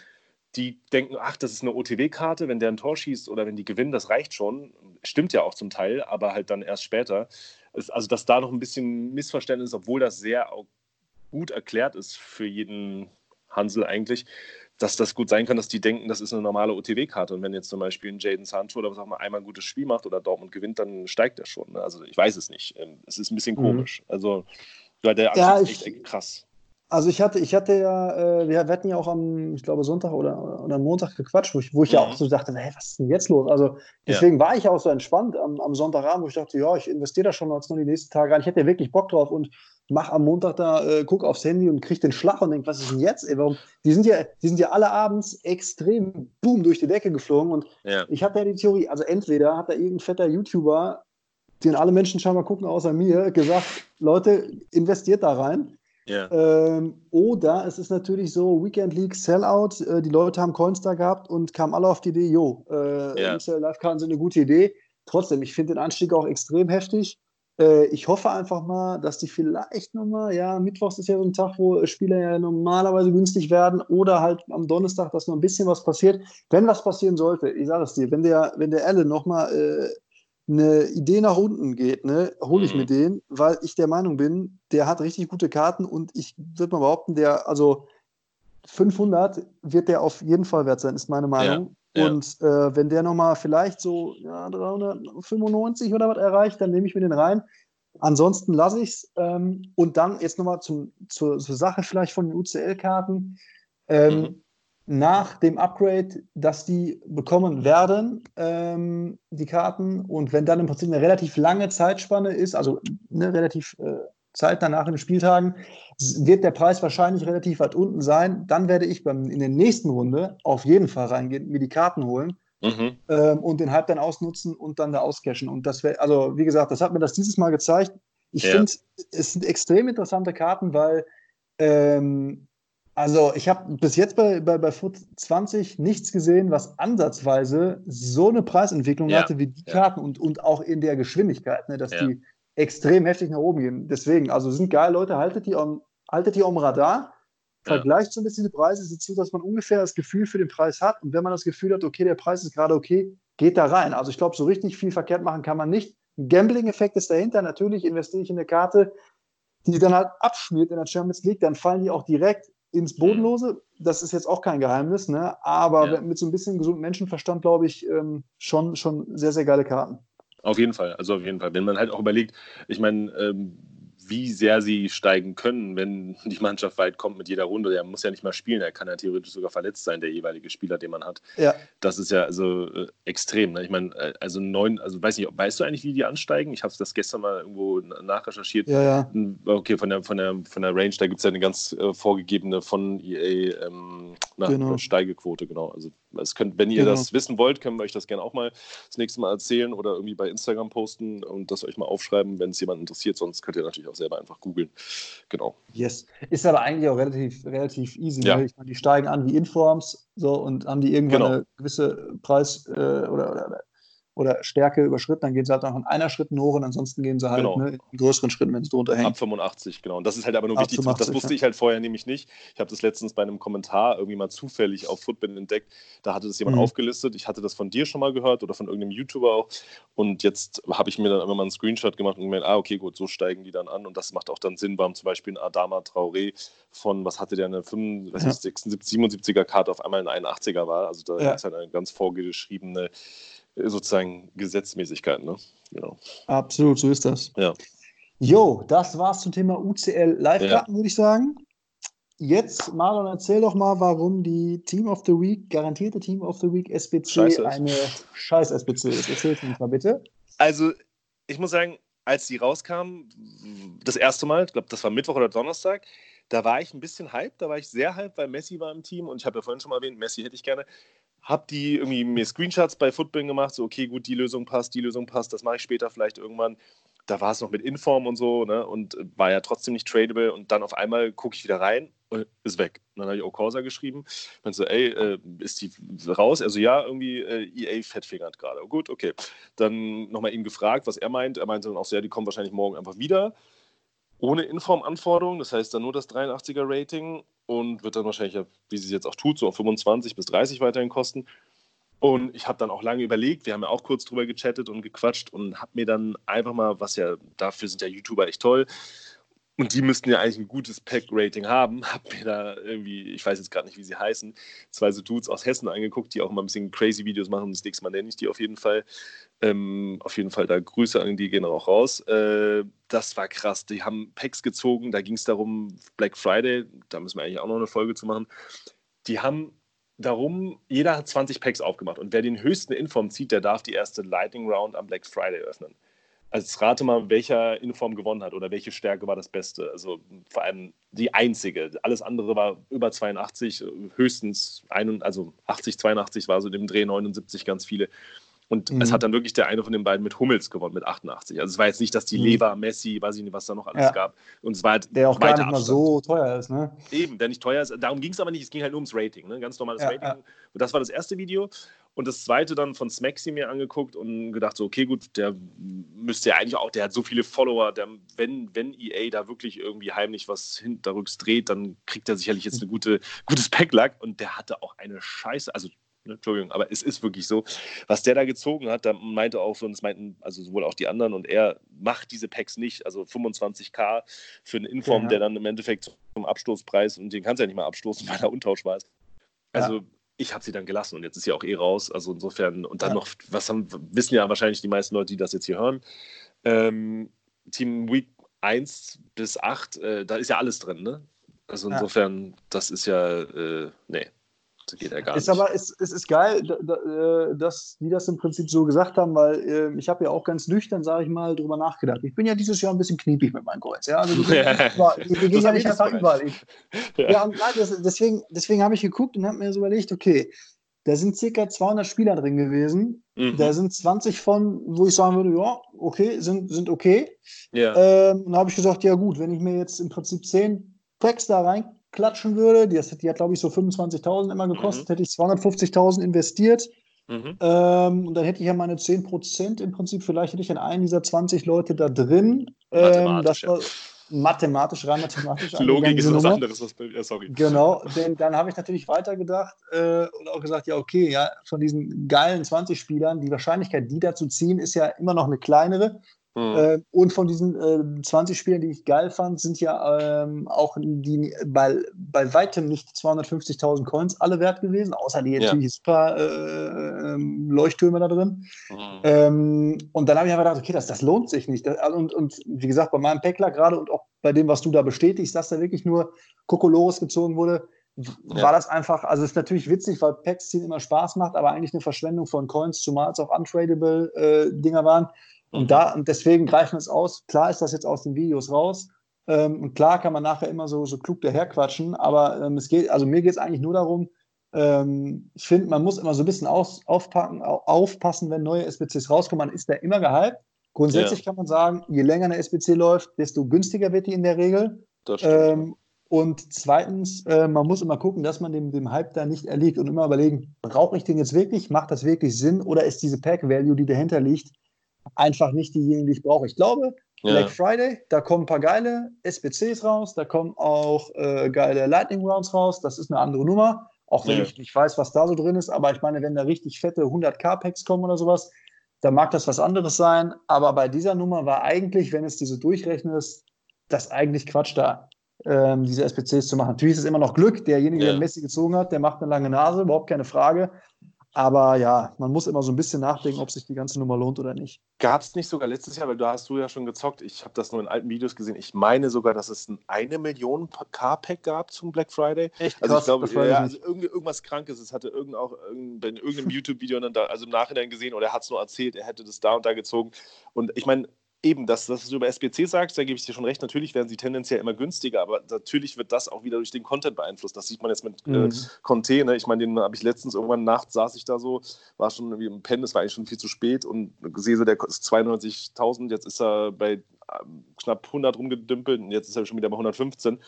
die denken, ach, das ist eine OTW-Karte, wenn der ein Tor schießt oder wenn die gewinnen, das reicht schon. Stimmt ja auch zum Teil, aber halt dann erst später. Also, dass da noch ein bisschen Missverständnis ist, obwohl das sehr gut erklärt ist für jeden Hansel eigentlich, dass das gut sein kann, dass die denken, das ist eine normale OTW-Karte. Und wenn jetzt zum Beispiel ein Jadon Sancho oder was auch immer einmal ein gutes Spiel macht oder Dortmund gewinnt, dann steigt er schon. Also, ich weiß es nicht. Es ist ein bisschen komisch. Also, der Anstieg ist echt krass. Also ich hatte ja, wir hatten ja auch am, ich glaube, Sonntag oder Montag gequatscht, wo ich ja auch so dachte, hey, was ist denn jetzt los? Also deswegen war ich auch so entspannt am Sonntagabend, wo ich dachte, ja, ich investiere da schon jetzt noch die nächsten Tage rein. Ich hätte ja wirklich Bock drauf und mache am Montag da, guck aufs Handy und kriege den Schlag und denke, was ist denn jetzt? Ey, warum? Die sind ja alle abends extrem boom durch die Decke geflogen und ich hatte ja die Theorie, also entweder hat da irgendein fetter YouTuber, den alle Menschen scheinbar gucken außer mir, gesagt, Leute, investiert da rein. Yeah. Oder es ist natürlich so, Weekend League, Sellout, die Leute haben Coins da gehabt und kamen alle auf die Idee, UCL-Live-Karten sind eine gute Idee. Trotzdem, ich finde den Anstieg auch extrem heftig. Ich hoffe einfach mal, dass die vielleicht nochmal, mittwochs ist ja so ein Tag, wo Spieler ja normalerweise günstig werden oder halt am Donnerstag, dass noch ein bisschen was passiert. Wenn was passieren sollte, ich sage es dir, wenn der Allen nochmal eine Idee nach unten geht, ne, hole ich mir den, weil ich der Meinung bin, der hat richtig gute Karten und ich würde mal behaupten, also 500 wird der auf jeden Fall wert sein, ist meine Meinung. Ja. Und wenn der nochmal vielleicht so 395 oder was erreicht, dann nehme ich mir den rein. Ansonsten lasse ich es. Und dann jetzt nochmal zur Sache vielleicht von den UCL-Karten. Nach dem Upgrade, dass die bekommen werden, die Karten, und wenn dann im Prinzip eine relativ lange Zeitspanne ist, also eine relativ zeitnah nach den Spieltagen, wird der Preis wahrscheinlich relativ weit unten sein, dann werde ich in der nächsten Runde auf jeden Fall reingehen, mir die Karten holen und den Hype dann ausnutzen und dann da auscashen. Und das wäre, also wie gesagt, das hat mir das dieses Mal gezeigt. Ich finde, es sind extrem interessante Karten, weil also ich habe bis jetzt bei Foot 20 nichts gesehen, was ansatzweise so eine Preisentwicklung hatte wie die Karten und auch in der Geschwindigkeit, ne, dass die extrem heftig nach oben gehen. Deswegen, also sind geil, Leute, haltet die am Radar, vergleicht so ein bisschen die Preise, sieht zu, dass man ungefähr das Gefühl für den Preis hat, und wenn man das Gefühl hat, okay, der Preis ist gerade okay, geht da rein. Also ich glaube, so richtig viel verkehrt machen kann man nicht. Ein Gambling-Effekt ist dahinter, natürlich investiere ich in eine Karte, die dann halt abschmiert in der Champions League, dann fallen die auch direkt ins Bodenlose, das ist jetzt auch kein Geheimnis, ne? Aber mit so ein bisschen gesundem Menschenverstand, glaube ich, schon sehr, sehr geile Karten. Auf jeden Fall, Wenn man halt auch überlegt, ich meine, wie sehr sie steigen können, wenn die Mannschaft weit kommt mit jeder Runde. Der muss ja nicht mal spielen, der kann ja theoretisch sogar verletzt sein, der jeweilige Spieler, den man hat. Ja. Das ist ja also extrem. Ne? Ich meine, weißt du eigentlich, wie die ansteigen? Ich habe das gestern mal irgendwo nachrecherchiert. Ja. Okay, von der Range, da gibt es ja eine ganz vorgegebene von EA Steigequote, genau. Also wenn ihr das wissen wollt, können wir euch das gerne auch mal das nächste Mal erzählen oder irgendwie bei Instagram posten und das euch mal aufschreiben, wenn es jemand interessiert, sonst könnt ihr natürlich auch selber einfach googeln. Genau. Yes. Ist aber eigentlich auch relativ easy. Ja. Ne? Ich meine, die steigen an wie Informs so, und haben die irgendwann eine gewisse Preis- oder oder Stärke überschritten, dann gehen sie halt noch in einer Schritten hoch und ansonsten gehen sie halt in größeren Schritten, wenn es drunter hängt. Ab 85, genau. Und das ist halt aber nur wichtig, das wusste ich halt vorher nämlich nicht. Ich habe das letztens bei einem Kommentar irgendwie mal zufällig auf Futbin entdeckt. Da hatte das jemand aufgelistet. Ich hatte das von dir schon mal gehört oder von irgendeinem YouTuber auch. Und jetzt habe ich mir dann immer mal einen Screenshot gemacht und gemerkt, okay, gut, so steigen die dann an. Und das macht auch dann Sinn, warum zum Beispiel ein Adama Traoré von, was hatte der, eine 77er Karte auf einmal ein 81er war. Also da ist halt eine ganz vorgeschriebene sozusagen Gesetzmäßigkeit, ne? Genau. Absolut, so ist das. Ja. Jo, das war's zum Thema UCL-Live-Karten, würde ich sagen. Jetzt, Marlon, erzähl doch mal, warum die Team of the Week, garantierte Team of the Week SBC eine Scheiß-SBC ist. Erzähl uns mal bitte. Also, ich muss sagen, als die rauskamen, das erste Mal, ich glaube, das war Mittwoch oder Donnerstag, da war ich ein bisschen hyped, weil Messi war im Team und ich habe ja vorhin schon mal erwähnt, Messi hätte ich gerne. Hab die irgendwie mir Screenshots bei Futbin gemacht, so okay, gut, die Lösung passt, das mache ich später vielleicht irgendwann. Da war es noch mit Inform und so, ne? Und war ja trotzdem nicht tradable und dann auf einmal gucke ich wieder rein und ist weg. Und dann habe ich Okorsa geschrieben, meinte so, ey, ist die raus? Also ja, irgendwie EA fettfingert gerade. Gut, okay. Dann nochmal ihn gefragt, was er meint. Er meinte dann auch so, ja, die kommen wahrscheinlich morgen einfach wieder. Ohne Inform-Anforderung, das heißt dann nur das 83er-Rating und wird dann wahrscheinlich, wie sie es jetzt auch tut, so auf 25 bis 30 weiterhin kosten. Und ich habe dann auch lange überlegt, wir haben ja auch kurz drüber gechattet und gequatscht und habe mir dann einfach mal, was ja, dafür sind ja YouTuber echt toll und die müssten ja eigentlich ein gutes Pack-Rating haben, habe mir da irgendwie, ich weiß jetzt gerade nicht, wie sie heißen, zwei so Dudes aus Hessen angeguckt, die auch immer ein bisschen crazy Videos machen, das nächste Mal nenne ich die auf jeden Fall. Da Grüße an die gehen auch raus. Das war krass. Die haben Packs gezogen. Da ging es darum, Black Friday, da müssen wir eigentlich auch noch eine Folge zu machen. Die haben darum, jeder hat 20 Packs aufgemacht. Und wer den höchsten Inform zieht, der darf die erste Lightning Round am Black Friday öffnen. Also jetzt rate mal, welcher Inform gewonnen hat oder welche Stärke war das Beste. Also vor allem die einzige. Alles andere war über 82, höchstens 80, 82 war so in dem Dreh, 79 ganz viele. Und es hat dann wirklich der eine von den beiden mit Hummels gewonnen, mit 88. Also es war jetzt nicht, dass die Lever, Messi, weiß ich nicht, was da noch alles gab. Und es war halt der auch gar nicht mal so teuer ist, ne? Eben, der nicht teuer ist. Darum ging es aber nicht, es ging halt nur ums Rating, ne? Ganz normales Rating. Ja. Und das war das erste Video. Und das zweite dann von Smaxi mir angeguckt und gedacht so, okay, gut, der müsste ja eigentlich auch, der hat so viele Follower, der, wenn EA da wirklich irgendwie heimlich was hinterrücks dreht, dann kriegt er sicherlich jetzt ein gutes Packlack. Und der hatte auch eine Scheiße, also Entschuldigung, aber es ist wirklich so, was der da gezogen hat, da meinte auch so, und das meinten also sowohl auch die anderen und er macht diese Packs nicht, also 25.000 für einen Inform, der dann im Endeffekt zum Abstoßpreis und den kannst du ja nicht mal abstoßen, weil er untauschbar ist. Also ich habe sie dann gelassen und jetzt ist sie auch eh raus, also insofern und dann noch, wissen ja wahrscheinlich die meisten Leute, die das jetzt hier hören, Team Week 1 bis 8, da ist ja alles drin, ne? Also insofern, das ist ja, geht ja gar nicht. Aber es ist geil, dass die das im Prinzip so gesagt haben, weil ich habe ja auch ganz nüchtern, sage ich mal, drüber nachgedacht. Ich bin ja dieses Jahr ein bisschen kniepig mit meinem Kreuz. Ja? Also wir gehen ja nicht einfach überall. Deswegen habe ich geguckt und habe mir so überlegt, okay, da sind ca. 200 Spieler drin gewesen. Da sind 20 von, wo ich sagen würde, ja, okay, sind okay. Yeah. Und da habe ich gesagt, ja gut, wenn ich mir jetzt im Prinzip 10 Packs da reinklatschen würde, die hat glaube ich so 25.000 immer gekostet, hätte ich 250.000 investiert und dann hätte ich ja meine 10% im Prinzip, vielleicht hätte ich dann einen dieser 20 Leute da drin. Mathematisch, mathematisch. Logik ist was anderes, Genau, denn dann habe ich natürlich weitergedacht und auch gesagt, ja okay, ja von diesen geilen 20 Spielern, die Wahrscheinlichkeit, die da zu ziehen, ist ja immer noch eine kleinere. Und von diesen 20 Spielern, die ich geil fand, sind ja auch die bei weitem nicht 250.000 Coins alle wert gewesen, außer die natürlich ein paar Leuchttürme da drin. Und dann habe ich einfach gedacht, okay, das lohnt sich nicht. Und wie gesagt, bei meinem Päckler gerade und auch bei dem, was du da bestätigst, dass da wirklich nur Kokolores gezogen wurde, war das einfach, also es ist natürlich witzig, weil Packs ziehen immer Spaß macht, aber eigentlich eine Verschwendung von Coins, zumal es auch untradable Dinger waren. Und deswegen greifen wir es aus. Klar ist das jetzt aus den Videos raus. Und klar kann man nachher immer so klug daherquatschen. Aber mir geht es eigentlich nur darum, ich finde, man muss immer so ein bisschen aufpassen, wenn neue SBCs rauskommen. Man ist da immer gehypt. Grundsätzlich kann man sagen, je länger eine SBC läuft, desto günstiger wird die in der Regel. Und zweitens, man muss immer gucken, dass man dem Hype da nicht erliegt und immer überlegen, brauche ich den jetzt wirklich? Macht das wirklich Sinn? Oder ist diese Pack-Value, die dahinter liegt, einfach nicht diejenige, die ich brauche? Ich glaube, Black Friday, da kommen ein paar geile SBCs raus, da kommen auch geile Lightning Rounds raus, das ist eine andere Nummer, auch wenn ich nicht weiß, was da so drin ist, aber ich meine, wenn da richtig fette 100k-Packs kommen oder sowas, da mag das was anderes sein, aber bei dieser Nummer war eigentlich, wenn es diese durchrechnest, das eigentlich Quatsch da, diese SBCs zu machen. Natürlich ist es immer noch Glück, derjenige, der Messi gezogen hat, der macht eine lange Nase, überhaupt keine Frage. Aber ja, man muss immer so ein bisschen nachdenken, ob sich die ganze Nummer lohnt oder nicht. Gab es nicht sogar letztes Jahr, weil da hast du ja schon gezockt, ich habe das nur in alten Videos gesehen, ich meine sogar, dass es eine 1 Million K-Pack gab zum Black Friday. Echt? Also ich glaube, also irgendwas Krankes, es hatte in irgendeinem YouTube-Video dann da, also im Nachhinein gesehen, oder er hat es nur erzählt, er hätte das da und da gezogen. Und ich meine, eben, dass du über SBC sagst, da gebe ich dir schon recht, natürlich werden sie tendenziell immer günstiger, aber natürlich wird das auch wieder durch den Content beeinflusst. Das sieht man jetzt mit Kanté, ne? Ich meine, den habe ich letztens irgendwann nachts, saß ich da so, war schon irgendwie im Pen, es war eigentlich schon viel zu spät und sehe so, der ist 92.000, jetzt ist er bei knapp 100 rumgedümpelt und jetzt ist er schon wieder bei 115.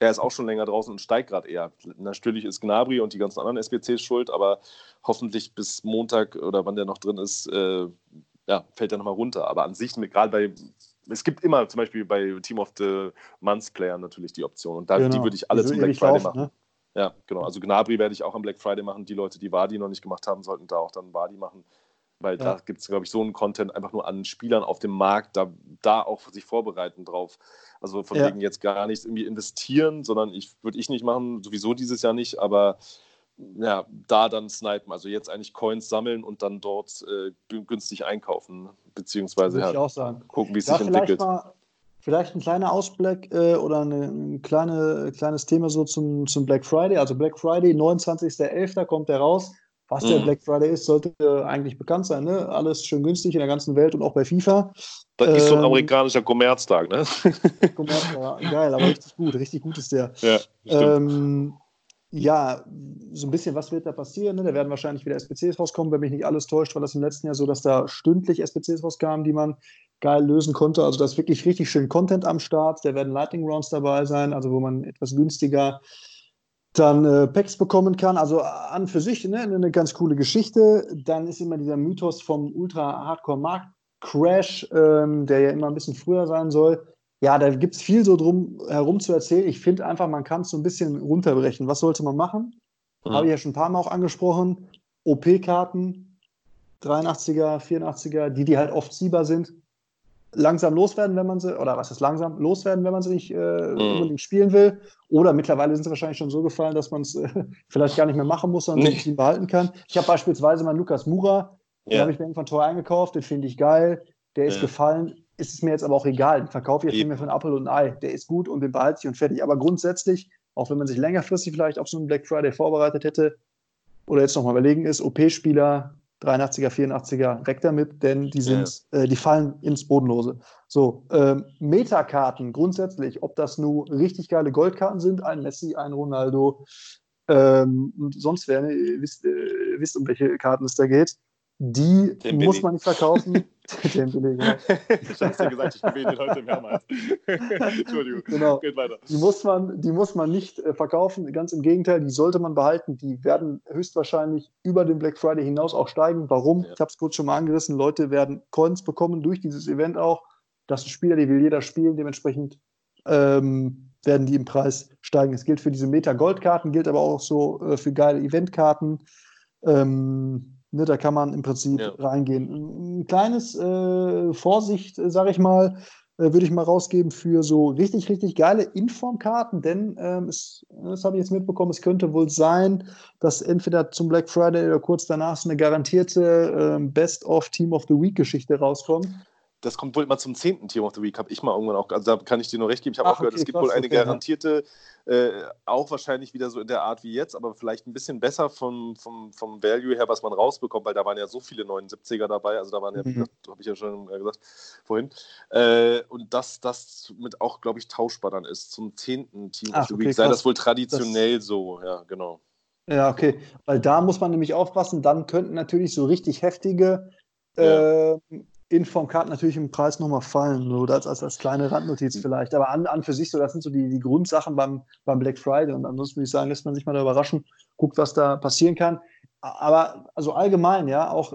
Er ist auch schon länger draußen und steigt gerade eher. Natürlich ist Gnabry und die ganzen anderen SBCs schuld, aber hoffentlich bis Montag oder wann der noch drin ist, fällt er nochmal runter. Aber an sich, gerade bei, es gibt immer zum Beispiel bei Team of the Month Playern natürlich die Option. Und die würde ich alle zum Black Friday machen. Ne? Ja, genau. Also Gnabry werde ich auch am Black Friday machen. Die Leute, die Wadi noch nicht gemacht haben, sollten da auch dann Wadi machen. Weil da gibt es, glaube ich, so einen Content einfach nur an Spielern auf dem Markt, da auch sich vorbereiten drauf. Also von wegen jetzt gar nichts irgendwie investieren, sondern würde ich nicht machen, sowieso dieses Jahr nicht, aber ja, da dann snipen, also jetzt eigentlich Coins sammeln und dann dort günstig einkaufen, beziehungsweise gucken, wie es sich entwickelt. Vielleicht ein kleiner Ausblick oder ein kleines Thema so zum Black Friday, also Black Friday, 29.11. kommt der raus, was der Black Friday ist, sollte eigentlich bekannt sein, ne? Alles schön günstig in der ganzen Welt und auch bei FIFA. Das ist so ein amerikanischer Kommerztag, ne? Kommerztag, geil, aber richtig gut ist der. Ja, ja, so ein bisschen, was wird da passieren? Ne? Da werden wahrscheinlich wieder SBCs rauskommen, wenn mich nicht alles täuscht, war das im letzten Jahr so, dass da stündlich SBCs rauskamen, die man geil lösen konnte. Also da ist wirklich richtig schön Content am Start. Da werden Lightning Rounds dabei sein, also wo man etwas günstiger dann Packs bekommen kann. Also an für sich eine ganz coole Geschichte. Dann ist immer dieser Mythos vom Ultra-Hardcore-Markt-Crash, der ja immer ein bisschen früher sein soll. Ja, da gibt es viel so drum herum zu erzählen. Ich finde einfach, man kann es so ein bisschen runterbrechen. Was sollte man machen? Habe ich ja schon ein paar Mal auch angesprochen. OP-Karten, 83er, 84er, die halt oft ziehbar sind. Langsam loswerden, wenn man sie, oder was ist langsam? Loswerden, wenn man sie nicht unbedingt spielen will. Oder mittlerweile sind sie wahrscheinlich schon so gefallen, dass man es vielleicht gar nicht mehr machen muss, sondern sich behalten kann. Ich habe beispielsweise mal Lukas Moura, den habe ich mir irgendwann teuer eingekauft, den finde ich geil, der ist gefallen. Ist es mir jetzt aber auch egal. Den verkaufe ich jetzt mir für einen Apfel und ein Ei. Der ist gut und den behalte ich und fertig. Aber grundsätzlich, auch wenn man sich längerfristig vielleicht auf so einen Black Friday vorbereitet hätte oder jetzt nochmal überlegen ist, OP-Spieler, 83er, 84er, weg damit, denn die fallen ins Bodenlose. So, Metakarten grundsätzlich, ob das nur richtig geile Goldkarten sind, ein Messi, ein Ronaldo und sonst wer, wisst, um welche Karten es da geht. Die Dembélé muss man nicht verkaufen. Dembélé, ja. Ich hab's dir gesagt, ich gewähle den heute mehrmals. Entschuldigung, genau. Geht weiter. Die muss man nicht verkaufen, ganz im Gegenteil, die sollte man behalten. Die werden höchstwahrscheinlich über den Black Friday hinaus auch steigen. Warum? Ja. Ich habe es kurz schon mal angerissen. Leute werden Coins bekommen durch dieses Event auch. Das sind Spieler, die will jeder spielen. Dementsprechend werden die im Preis steigen. Es gilt für diese Meta-Gold-Karten, gilt aber auch so für geile Eventkarten. Ne, da kann man im Prinzip reingehen. Ein kleines Vorsicht, sage ich mal, würde ich mal rausgeben für so richtig, richtig geile Informkarten, denn das habe ich jetzt mitbekommen, es könnte wohl sein, dass entweder zum Black Friday oder kurz danach so eine garantierte Best-of-Team of the Week-Geschichte rauskommt. Das kommt wohl immer zum 10. Team of the Week, habe ich mal irgendwann auch, also da kann ich dir nur recht geben, ich habe auch gehört, es gibt wohl eine garantierte, auch wahrscheinlich wieder so in der Art wie jetzt, aber vielleicht ein bisschen besser vom Value her, was man rausbekommt, weil da waren ja so viele 79er dabei, also da waren ja, habe ich ja schon gesagt vorhin, und dass das mit auch, glaube ich, tauschbar dann ist, zum 10. Team of the Week, sei das wohl traditionell das so, ja, genau. Ja, okay, weil da muss man nämlich aufpassen, dann könnten natürlich so richtig heftige Informkarten natürlich im Preis nochmal fallen, oder als kleine Randnotiz vielleicht. Aber an für sich so, das sind so die Grundsachen beim Black Friday. Und ansonsten würde ich sagen, lässt man sich mal da überraschen, guckt, was da passieren kann. Aber also allgemein, ja, auch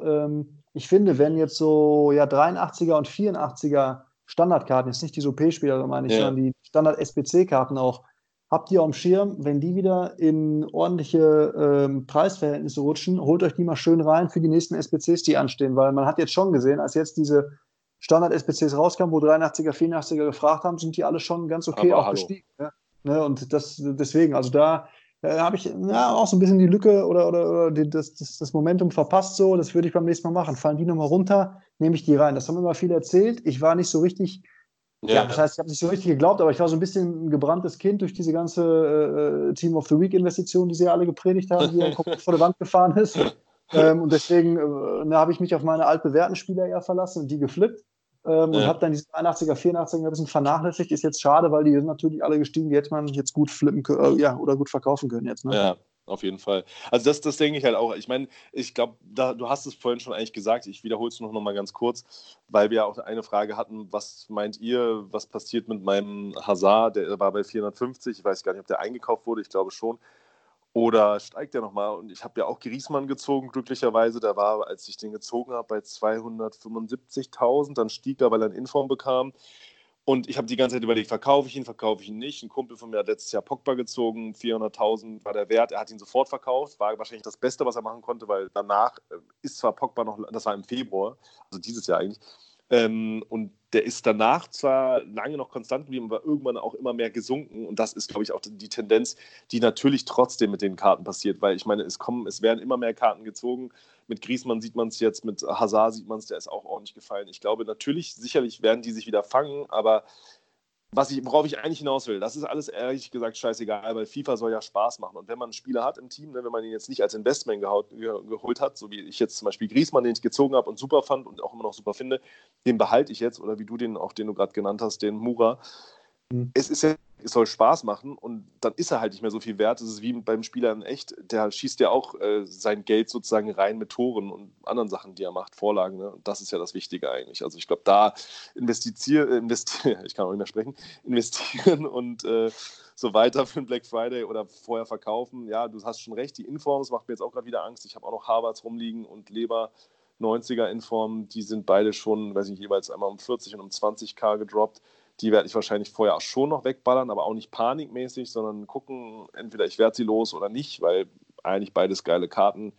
ich finde, wenn jetzt so 83er und 84er Standardkarten, jetzt nicht die OP-Spieler, meine ich, sondern die Standard-SBC-Karten auch, habt ihr auf dem Schirm, wenn die wieder in ordentliche Preisverhältnisse rutschen, holt euch die mal schön rein für die nächsten SBCs, die anstehen, weil man hat jetzt schon gesehen, als jetzt diese Standard-SBCs rauskamen, wo 83er, 84er gefragt haben, sind die alle schon ganz okay auch gestiegen. Ja? Ne? Und deswegen, also da habe ich auch so ein bisschen die Lücke oder das Momentum verpasst, so, das würde ich beim nächsten Mal machen. Fallen die nochmal runter, nehme ich die rein. Das haben immer viele erzählt, ich war nicht so richtig... Ja, das heißt, ich habe nicht so richtig geglaubt, aber ich war so ein bisschen ein gebranntes Kind durch diese ganze Team of the Week-Investition, die sie ja alle gepredigt haben, die ja komplett vor der Wand gefahren ist. Und deswegen habe ich mich auf meine altbewährten Spieler eher verlassen und die geflippt. Und habe dann diese 81er, 84er ein bisschen vernachlässigt. Ist jetzt schade, weil die sind natürlich alle gestiegen, die hätte man jetzt gut flippen können, oder gut verkaufen können jetzt. Ne? Ja. Auf jeden Fall. Also das denke ich halt auch. Ich meine, ich glaube, du hast es vorhin schon eigentlich gesagt, ich wiederhole es noch mal ganz kurz, weil wir ja auch eine Frage hatten, was meint ihr, was passiert mit meinem Hazard? Der war bei 450, ich weiß gar nicht, ob der eingekauft wurde, ich glaube schon. Oder steigt der nochmal? Und ich habe ja auch Griezmann gezogen, glücklicherweise. Der war, als ich den gezogen habe, bei 275.000, dann stieg er, weil er einen Inform bekam. Und ich habe die ganze Zeit überlegt, verkaufe ich ihn nicht. Ein Kumpel von mir hat letztes Jahr Pogba gezogen, 400.000 war der Wert, er hat ihn sofort verkauft, war wahrscheinlich das Beste, was er machen konnte, weil danach ist zwar Pogba noch, das war im Februar, also dieses Jahr eigentlich, und der ist danach zwar lange noch konstant geblieben, aber irgendwann auch immer mehr gesunken und das ist, glaube ich, auch die Tendenz, die natürlich trotzdem mit den Karten passiert, weil ich meine, es werden immer mehr Karten gezogen. Mit Griezmann sieht man es jetzt, mit Hazard sieht man es, der ist auch ordentlich gefallen. Ich glaube, sicherlich werden die sich wieder fangen, aber worauf ich eigentlich hinaus will, das ist alles ehrlich gesagt scheißegal, weil FIFA soll ja Spaß machen. Und wenn man einen Spieler hat im Team, wenn man ihn jetzt nicht als Investment geholt hat, so wie ich jetzt zum Beispiel Griezmann, den ich gezogen habe und super fand und auch immer noch super finde, den behalte ich jetzt, oder wie du den du gerade genannt hast, den Mura. Es soll Spaß machen und dann ist er halt nicht mehr so viel wert. Es ist wie beim Spieler in echt, der schießt ja auch sein Geld sozusagen rein mit Toren und anderen Sachen, die er macht, Vorlagen. Ne? Und das ist ja das Wichtige eigentlich. Also ich glaube, da investieren und so weiter für den Black Friday oder vorher verkaufen. Ja, du hast schon recht, die Informs macht mir jetzt auch gerade wieder Angst. Ich habe auch noch Harvards rumliegen und Leber 90er Informen, die sind beide schon, weiß ich, jeweils einmal um 40 und um 20.000 gedroppt. Die werde ich wahrscheinlich vorher auch schon noch wegballern, aber auch nicht panikmäßig, sondern gucken, entweder ich werde sie los oder nicht, weil eigentlich beides geile Karten.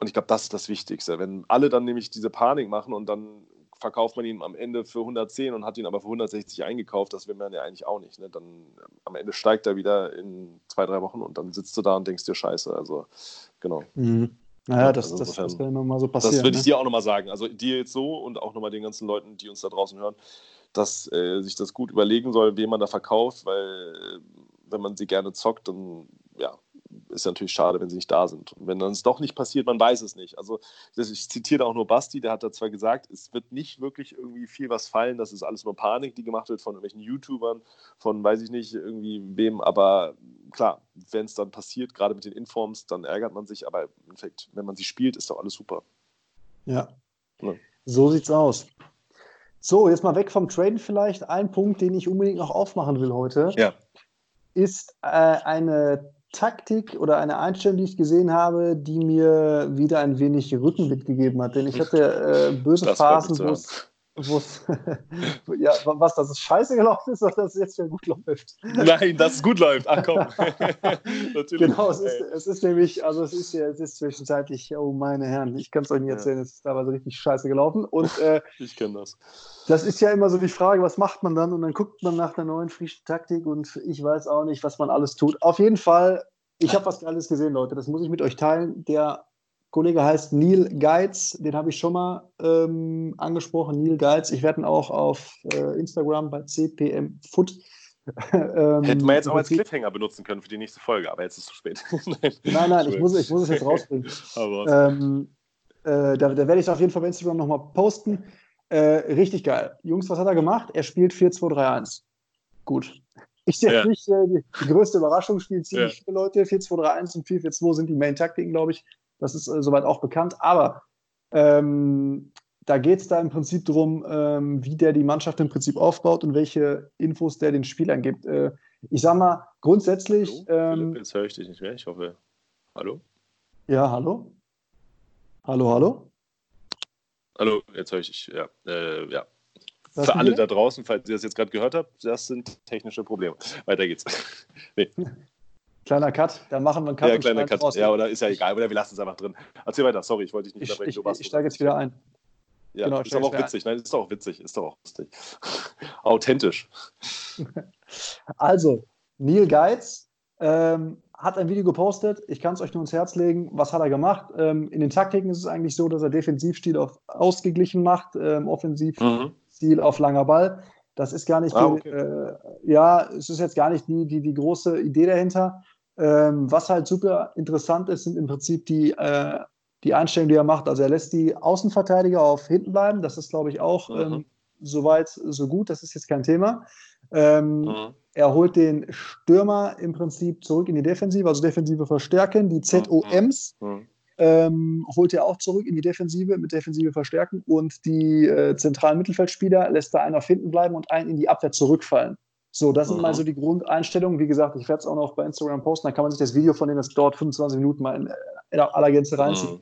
Und ich glaube, das ist das Wichtigste. Wenn alle dann nämlich diese Panik machen und dann verkauft man ihn am Ende für 110 und hat ihn aber für 160 eingekauft, das will man ja eigentlich auch nicht. Ne? Dann am Ende steigt er wieder in 2-3 Wochen und dann sitzt du da und denkst dir, Scheiße, also genau. Mhm. Naja, das wird nochmal so passieren. Das würde ich dir auch nochmal sagen. Also dir jetzt so und auch nochmal den ganzen Leuten, die uns da draußen hören, dass sich das gut überlegen soll, wem man da verkauft, weil wenn man sie gerne zockt, dann ist natürlich schade, wenn sie nicht da sind. Und wenn dann es doch nicht passiert, man weiß es nicht. Also ich zitiere da auch nur Basti, der hat da zwar gesagt, es wird nicht wirklich irgendwie viel was fallen, das ist alles nur Panik, die gemacht wird von irgendwelchen YouTubern, von weiß ich nicht, irgendwie wem, aber klar, wenn es dann passiert, gerade mit den Informs, dann ärgert man sich, aber im Endeffekt, wenn man sie spielt, ist doch alles super. Ja. So sieht's aus. So, jetzt mal weg vom Traden vielleicht. Ein Punkt, den ich unbedingt noch aufmachen will heute, ist eine Taktik oder eine Einstellung, die ich gesehen habe, die mir wieder ein wenig Rückenwind gegeben hat. Denn ich hatte böse Phasen, wo es dass es scheiße gelaufen ist, oder dass es jetzt wieder gut läuft. Nein, dass es gut läuft. Ach komm. Natürlich. Genau, es ist nämlich, also es ist zwischenzeitlich, oh meine Herren, ich kann es euch nicht erzählen, es ist teilweise richtig scheiße gelaufen. Und ich kenne das. Das ist ja immer so die Frage, was macht man dann? Und dann guckt man nach einer neuen frischen Taktik und ich weiß auch nicht, was man alles tut. Auf jeden Fall, ich habe was Geiles gesehen, Leute. Das muss ich mit euch teilen. Der Kollege heißt Neil Geitz, den habe ich schon mal angesprochen, Neil Geitz. Ich werde ihn auch auf Instagram bei CPM-Foot. Hätten wir jetzt auch als Cliffhanger benutzen können für die nächste Folge, aber jetzt ist es zu spät. Nein, ich muss es jetzt rausbringen. Da werde ich es auf jeden Fall bei Instagram nochmal posten. Richtig geil. Jungs, was hat er gemacht? Er spielt 4-2-3-1. Gut. Ich denke nicht, die größte Überraschung, spielen ziemlich viele Leute. 4-2-3-1 und 4-4-2 sind die Main-Taktiken, glaube ich. Das ist soweit auch bekannt, aber Da geht es da im Prinzip darum, wie der die Mannschaft im Prinzip aufbaut und welche Infos der den Spielern gibt. Ich sag mal, grundsätzlich... Hallo, Philipp, jetzt höre ich dich nicht mehr, ich hoffe. Hallo? Ja, hallo? Hallo, hallo? Hallo, jetzt höre ich dich, ja. Ja. Für alle da draußen, falls ihr das jetzt gerade gehört habt, das sind technische Probleme. Weiter geht's. Nee. Kleiner Cut, dann machen wir einen Cut. Ja, kleiner Cut, raus. Ja, oder ist ja egal, oder wir lassen es einfach drin. Erzähl weiter, sorry, ich wollte dich nicht unterbrechen. Ich steige jetzt wieder ein. Ja, genau, ist aber auch witzig. Nein, ist doch auch witzig. Ist doch auch lustig. Authentisch. Also, Neil Geitz hat ein Video gepostet. Ich kann es euch nur ins Herz legen. Was hat er gemacht? In den Taktiken ist es eigentlich so, dass er Defensivstil auf ausgeglichen macht, Offensivstil auf langer Ball. Das ist gar nicht es ist jetzt gar nicht die große Idee dahinter. Was halt super interessant ist, sind im Prinzip die Einstellung, die er macht, also er lässt die Außenverteidiger auf hinten bleiben, das ist, glaube ich, auch soweit so gut, das ist jetzt kein Thema. Er holt den Stürmer im Prinzip zurück in die Defensive, also defensive Verstärken, die ZOMs holt er auch zurück in die Defensive, mit defensive Verstärken und die zentralen Mittelfeldspieler lässt da einen auf hinten bleiben und einen in die Abwehr zurückfallen. So, das sind mal so die Grundeinstellungen. Wie gesagt, ich werde es auch noch bei Instagram posten, da kann man sich das Video von denen, das dauert 25 Minuten, mal in aller Gänze reinziehen.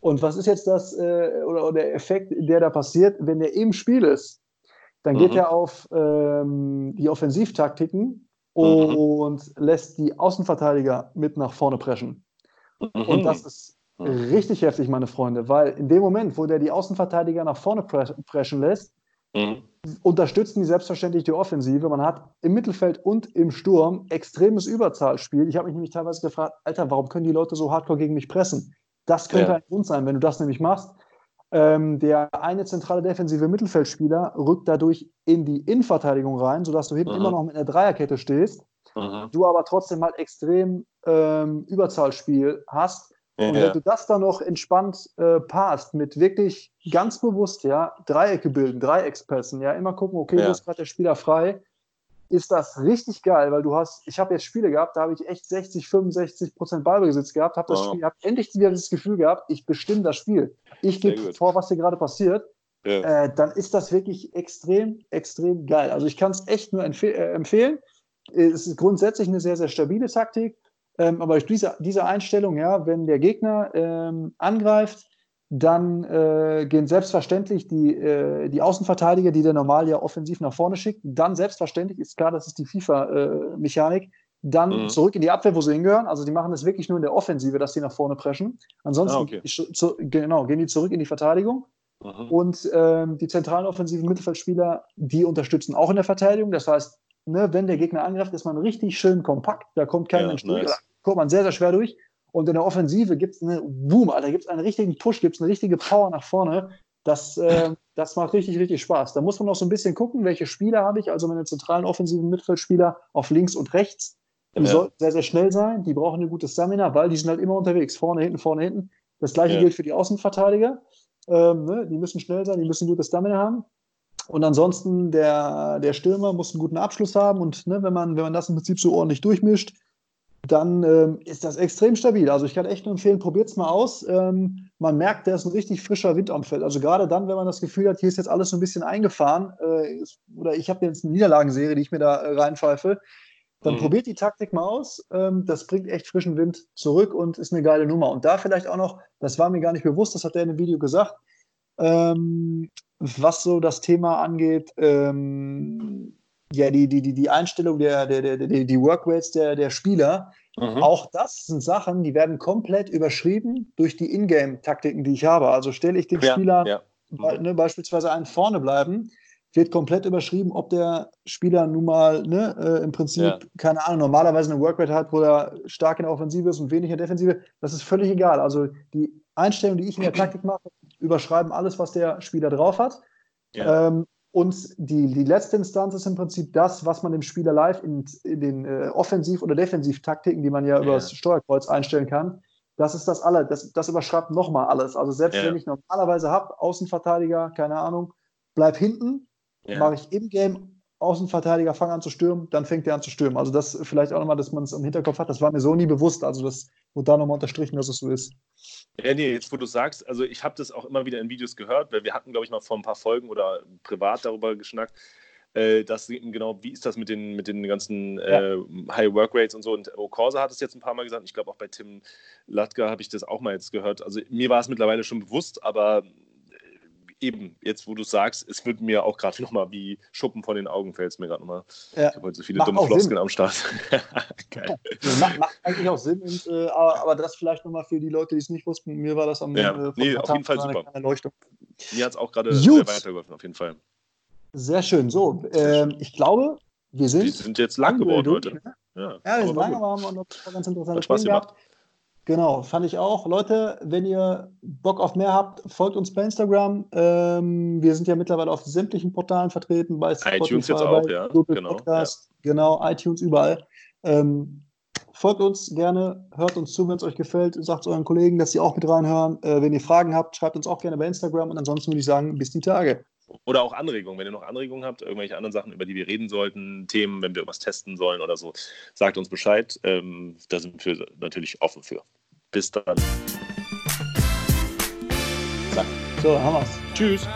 Und was ist jetzt das oder der Effekt, der da passiert, wenn der im Spiel ist? Dann geht er auf die Offensivtaktiken und lässt die Außenverteidiger mit nach vorne preschen. Und das ist richtig heftig, meine Freunde, weil in dem Moment, wo der die Außenverteidiger nach vorne preschen lässt, unterstützen die selbstverständlich die Offensive. Man hat im Mittelfeld und im Sturm extremes Überzahlspiel. Ich habe mich nämlich teilweise gefragt, Alter, warum können die Leute so hardcore gegen mich pressen? Das könnte ein Grund sein, wenn du das nämlich machst. Der eine zentrale defensive Mittelfeldspieler rückt dadurch in die Innenverteidigung rein, sodass du hinten immer noch mit einer Dreierkette stehst, du aber trotzdem halt extrem Überzahlspiel hast. Und wenn du das dann noch entspannt passt, mit wirklich ganz bewusst, Dreiecke bilden, Dreieckspässen, immer gucken, okay, wo ist gerade der Spieler frei, ist das richtig geil, weil ich habe jetzt Spiele gehabt, da habe ich echt 60-65% Ballbesitz gehabt, habe endlich wieder das Gefühl gehabt, ich bestimme das Spiel. Ich gebe vor, was hier gerade passiert. Ja. Dann ist das wirklich extrem, extrem geil. Also ich kann es echt nur empfehlen. Es ist grundsätzlich eine sehr, sehr stabile Taktik. Aber durch diese Einstellung, wenn der Gegner angreift, dann gehen selbstverständlich die Außenverteidiger, die der normal ja offensiv nach vorne schickt, dann selbstverständlich, ist klar, das ist die FIFA-Mechanik, dann zurück in die Abwehr, wo sie hingehören. Also die machen das wirklich nur in der Offensive, dass die nach vorne preschen. Ansonsten gehen die zurück in die Verteidigung. Und die zentralen offensiven Mittelfeldspieler, die unterstützen auch in der Verteidigung. Das heißt, wenn der Gegner angreift, ist man richtig schön kompakt. Da kommt kein Mensch durch. Da kommt man sehr, sehr schwer durch. Und in der Offensive gibt es einen richtigen Push, gibt es eine richtige Power nach vorne. Das macht richtig, richtig Spaß. Da muss man noch so ein bisschen gucken, welche Spieler habe ich. Also meine zentralen offensiven Mittelfeldspieler auf links und rechts. Die sollten sehr, sehr schnell sein. Die brauchen eine gute Stamina, weil die sind halt immer unterwegs. Vorne, hinten, vorne, hinten. Das gleiche gilt für die Außenverteidiger. Die müssen schnell sein, die müssen gute Stamina haben. Und ansonsten, der Stürmer muss einen guten Abschluss haben. Und wenn man das im Prinzip so ordentlich durchmischt, dann ist das extrem stabil. Also ich kann echt nur empfehlen, probiert es mal aus. Man merkt, da ist ein richtig frischer Wind am Feld. Also gerade dann, wenn man das Gefühl hat, hier ist jetzt alles so ein bisschen eingefahren, oder ich habe jetzt eine Niederlagenserie, die ich mir da reinpfeife, dann probiert die Taktik mal aus. Das bringt echt frischen Wind zurück und ist eine geile Nummer. Und da vielleicht auch noch, das war mir gar nicht bewusst, das hat der in dem Video gesagt, was so das Thema angeht, die Einstellung die Workrates der Spieler, auch das sind Sachen, die werden komplett überschrieben durch die Ingame-Taktiken, die ich habe. Also stelle ich den Spieler beispielsweise einen vorne bleiben, wird komplett überschrieben, ob der Spieler nun mal im Prinzip, keine Ahnung, normalerweise eine Workrate hat, wo er stark in der Offensive ist und wenig in der Defensive. Das ist völlig egal. Also die Einstellung, die ich in der Taktik mache, überschreiben alles, was der Spieler drauf hat. Ja. Und die letzte Instanz ist im Prinzip das, was man dem Spieler live in den Offensiv- oder Defensivtaktiken, die man ja über das Steuerkreuz einstellen kann, das ist das alles. Das überschreibt nochmal alles. Also selbst wenn ich normalerweise habe, Außenverteidiger, keine Ahnung, bleib hinten, mache ich im Game Außenverteidiger fangen an zu stürmen, dann fängt er an zu stürmen. Also das vielleicht auch nochmal, dass man es im Hinterkopf hat, das war mir so nie bewusst, also das wurde da nochmal unterstrichen, dass es so ist. Ja, nee, jetzt wo du sagst, also ich habe das auch immer wieder in Videos gehört, weil wir hatten, glaube ich, mal vor ein paar Folgen oder privat darüber geschnackt, dass genau, wie ist das mit den ganzen High Work Rates und so, und Okorsa hat es jetzt ein paar Mal gesagt, ich glaube auch bei Tim Latka habe ich das auch mal jetzt gehört, also mir war es mittlerweile schon bewusst, aber eben, jetzt wo du sagst, es wird mir auch gerade nochmal wie Schuppen von den Augen, fällt es mir gerade nochmal. Ja. Ich habe heute so viele dumme Floskeln am Start. Geil. Ja, macht eigentlich auch Sinn, und, aber das vielleicht nochmal für die Leute, die es nicht wussten. Mir war das am auf jeden Fall super. Mir hat es auch gerade sehr weitergeholfen, auf jeden Fall. Sehr schön. So, ich glaube, wir sind jetzt lang geworden heute. Ne? Ja, wir sind lang, aber haben noch ganz interessante Spaß Themen gehabt. Genau, fand ich auch. Leute, wenn ihr Bock auf mehr habt, folgt uns bei Instagram. Wir sind ja mittlerweile auf sämtlichen Portalen vertreten. Bei Spotify, iTunes jetzt auch, ja. Google genau, Podcast, ja. Genau, iTunes, überall. Folgt uns gerne, hört uns zu, wenn es euch gefällt. Sagt euren Kollegen, dass sie auch mit reinhören. Wenn ihr Fragen habt, schreibt uns auch gerne bei Instagram. Und ansonsten würde ich sagen, bis die Tage. Oder auch Anregungen, wenn ihr noch Anregungen habt, irgendwelche anderen Sachen, über die wir reden sollten, Themen, wenn wir irgendwas testen sollen oder so, sagt uns Bescheid. Da sind wir natürlich offen für. Bis dann. So, dann haben wir's. Tschüss.